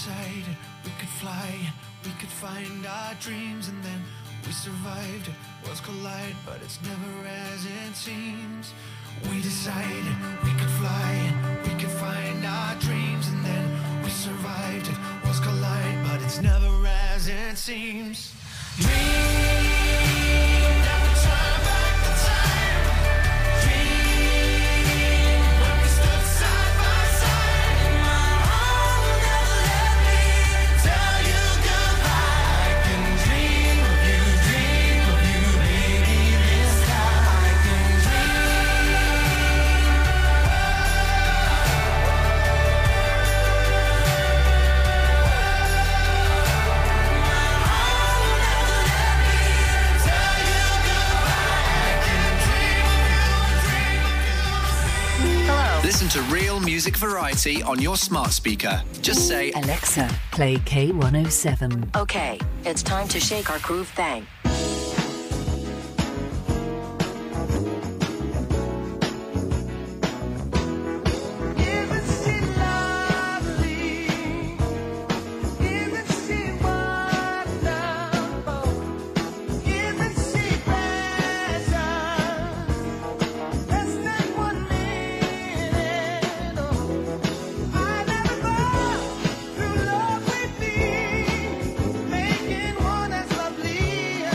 outside. We could fly, we could find our dreams, and then we survived. Worlds collide, but it's never as it seems. We decided we could fly, we could find our dreams, and then we survived. Worlds collide, but it's never as it seems. Dream, never turn back the time. Dream, when we stood side by side. My heart will never let me tell you goodbye. I can dream of you, dream of you, baby, this time. I can dream. My heart will never let me tell you goodbye. I can dream of you, dream of you, baby. Hello. Listen to real music variety on your smart speaker. Just say, Alexa, play K one oh seven. Okay, it's time to shake our groove thing. Making one that's lovely.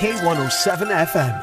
K one oh seven F M.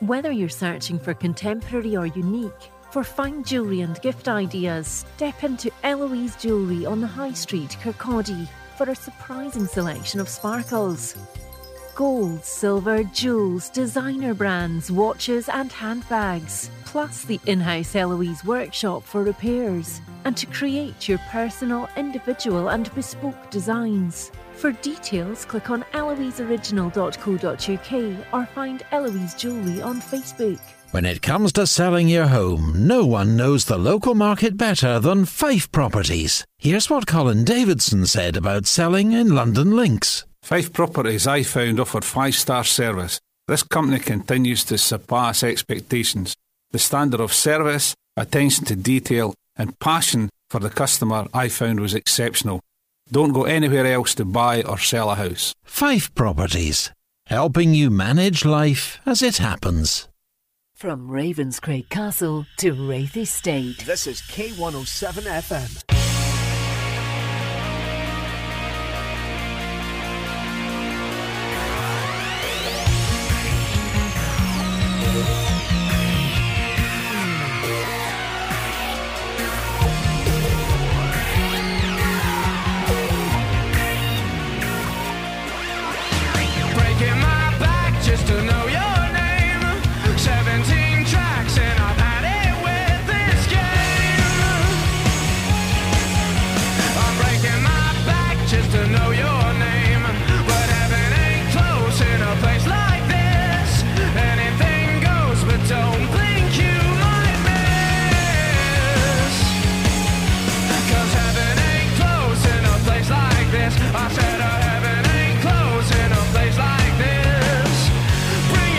Whether you're searching for contemporary or unique, for fine jewellery and gift ideas, step into Eloise Jewellery on the High Street, Kirkcaldy, for a surprising selection of sparkles. Gold, silver, jewels, designer brands, watches and handbags, plus the in-house Eloise workshop for repairs, and to create your personal, individual and bespoke designs. For details, click on eloise original dot co dot U K or find Eloise Jewellery on Facebook. When it comes to selling your home, no one knows the local market better than Fife Properties. Here's what Colin Davidson said about selling in London Links. Fife Properties, I found, offered five-star service. This company continues to surpass expectations. The standard of service, attention to detail and passion for the customer I found was exceptional. Don't go anywhere else to buy or sell a house. Fife Properties, helping you manage life as it happens. From Ravenscraig Castle to Wraith Estate. This is K one oh seven F M. I said, oh, heaven ain't close in a place like this. Bring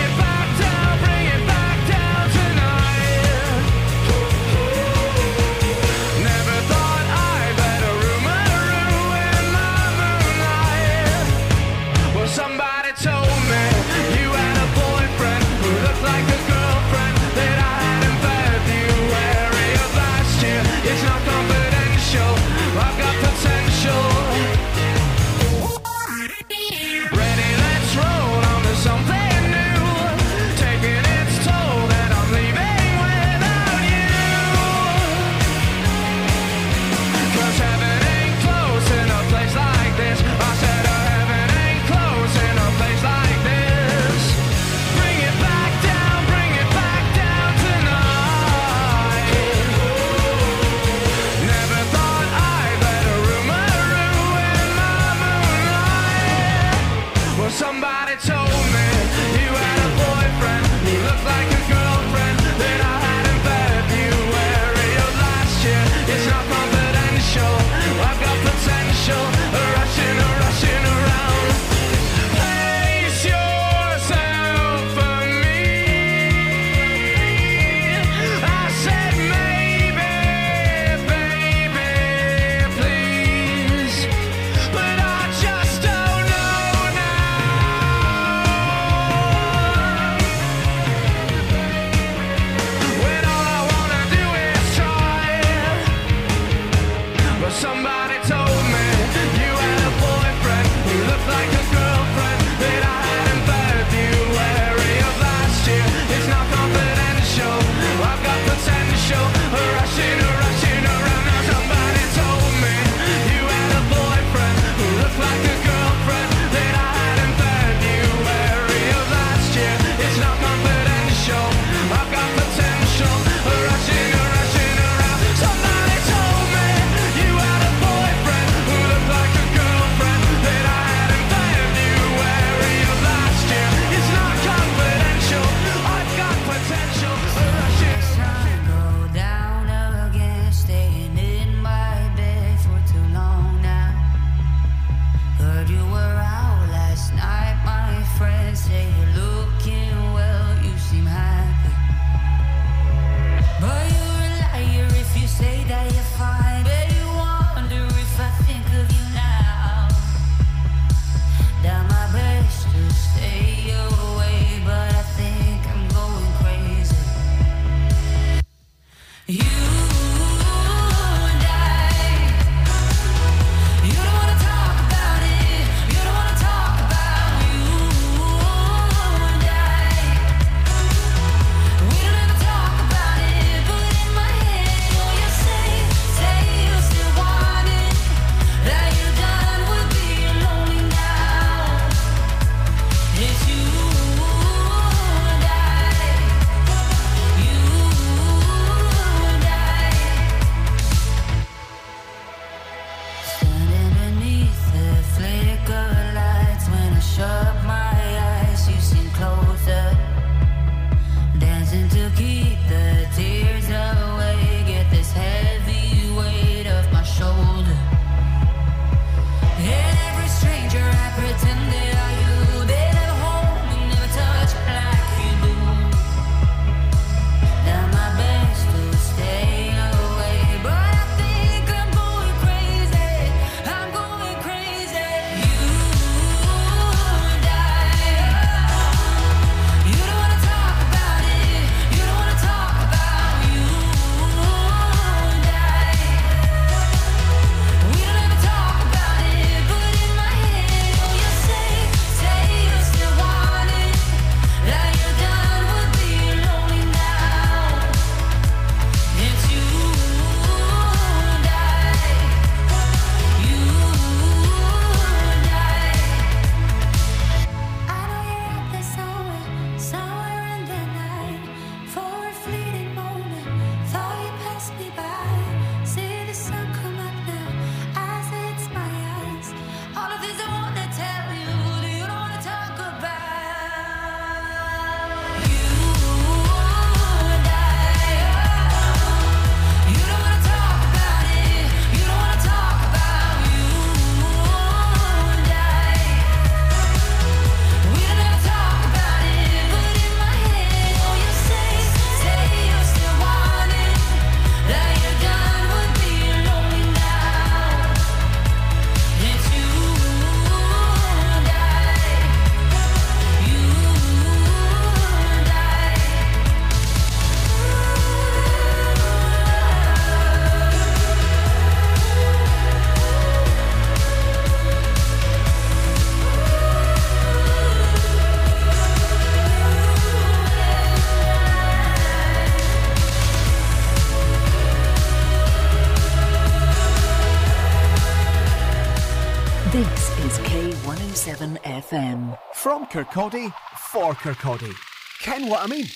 F M. From Kirkcaldy, for Kirkcaldy. Ken what I mean?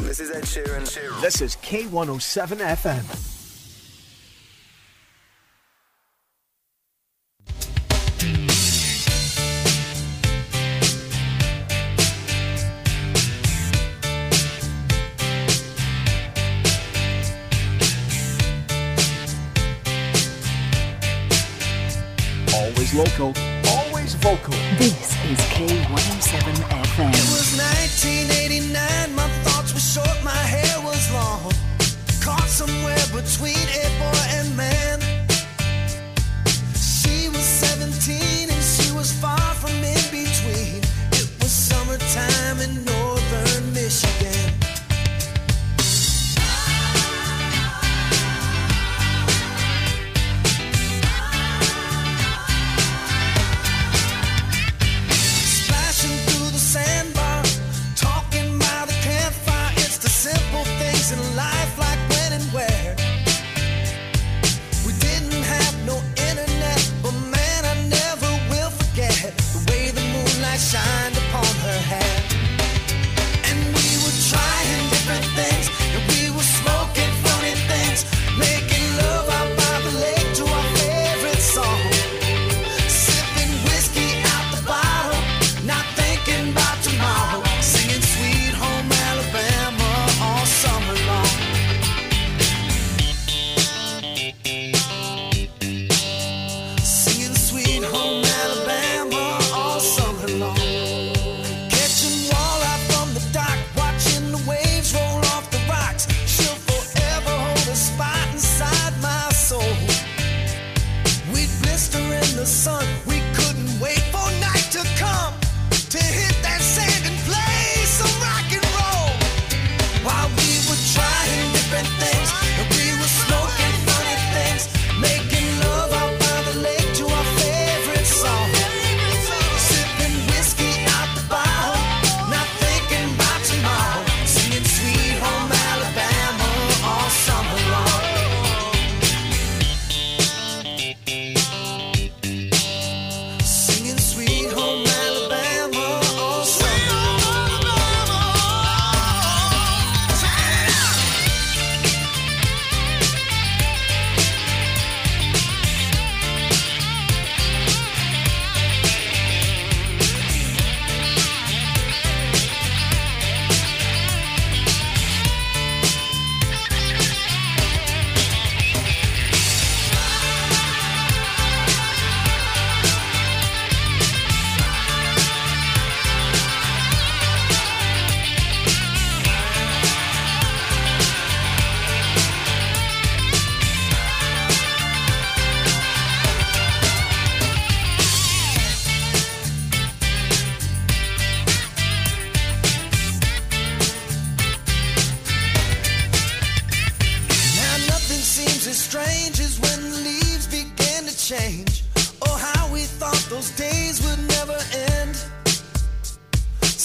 This is Ed Sheeran. Sheeran. This is K one oh seven F M.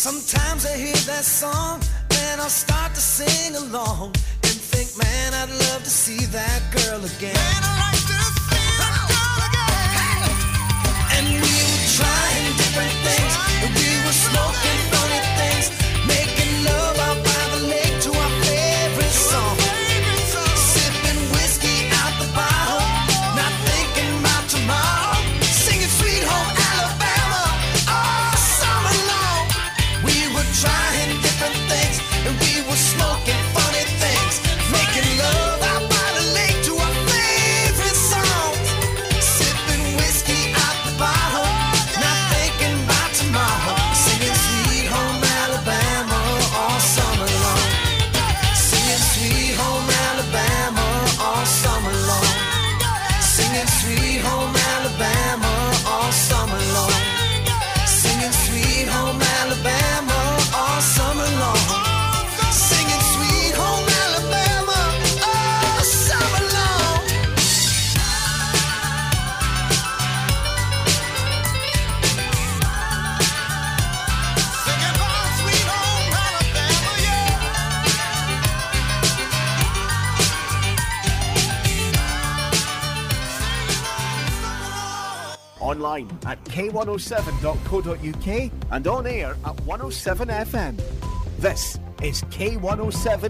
Sometimes I hear that song, then I'll start to sing along and think, man, I'd love to see that girl again. Man, I'd like to see that girl again. Hey. And we were trying different things, we were smoking funny things, making love out by the lake to our favorite song. Online at k one oh seven dot co dot u k and on air at one oh seven F M. This is K one oh seven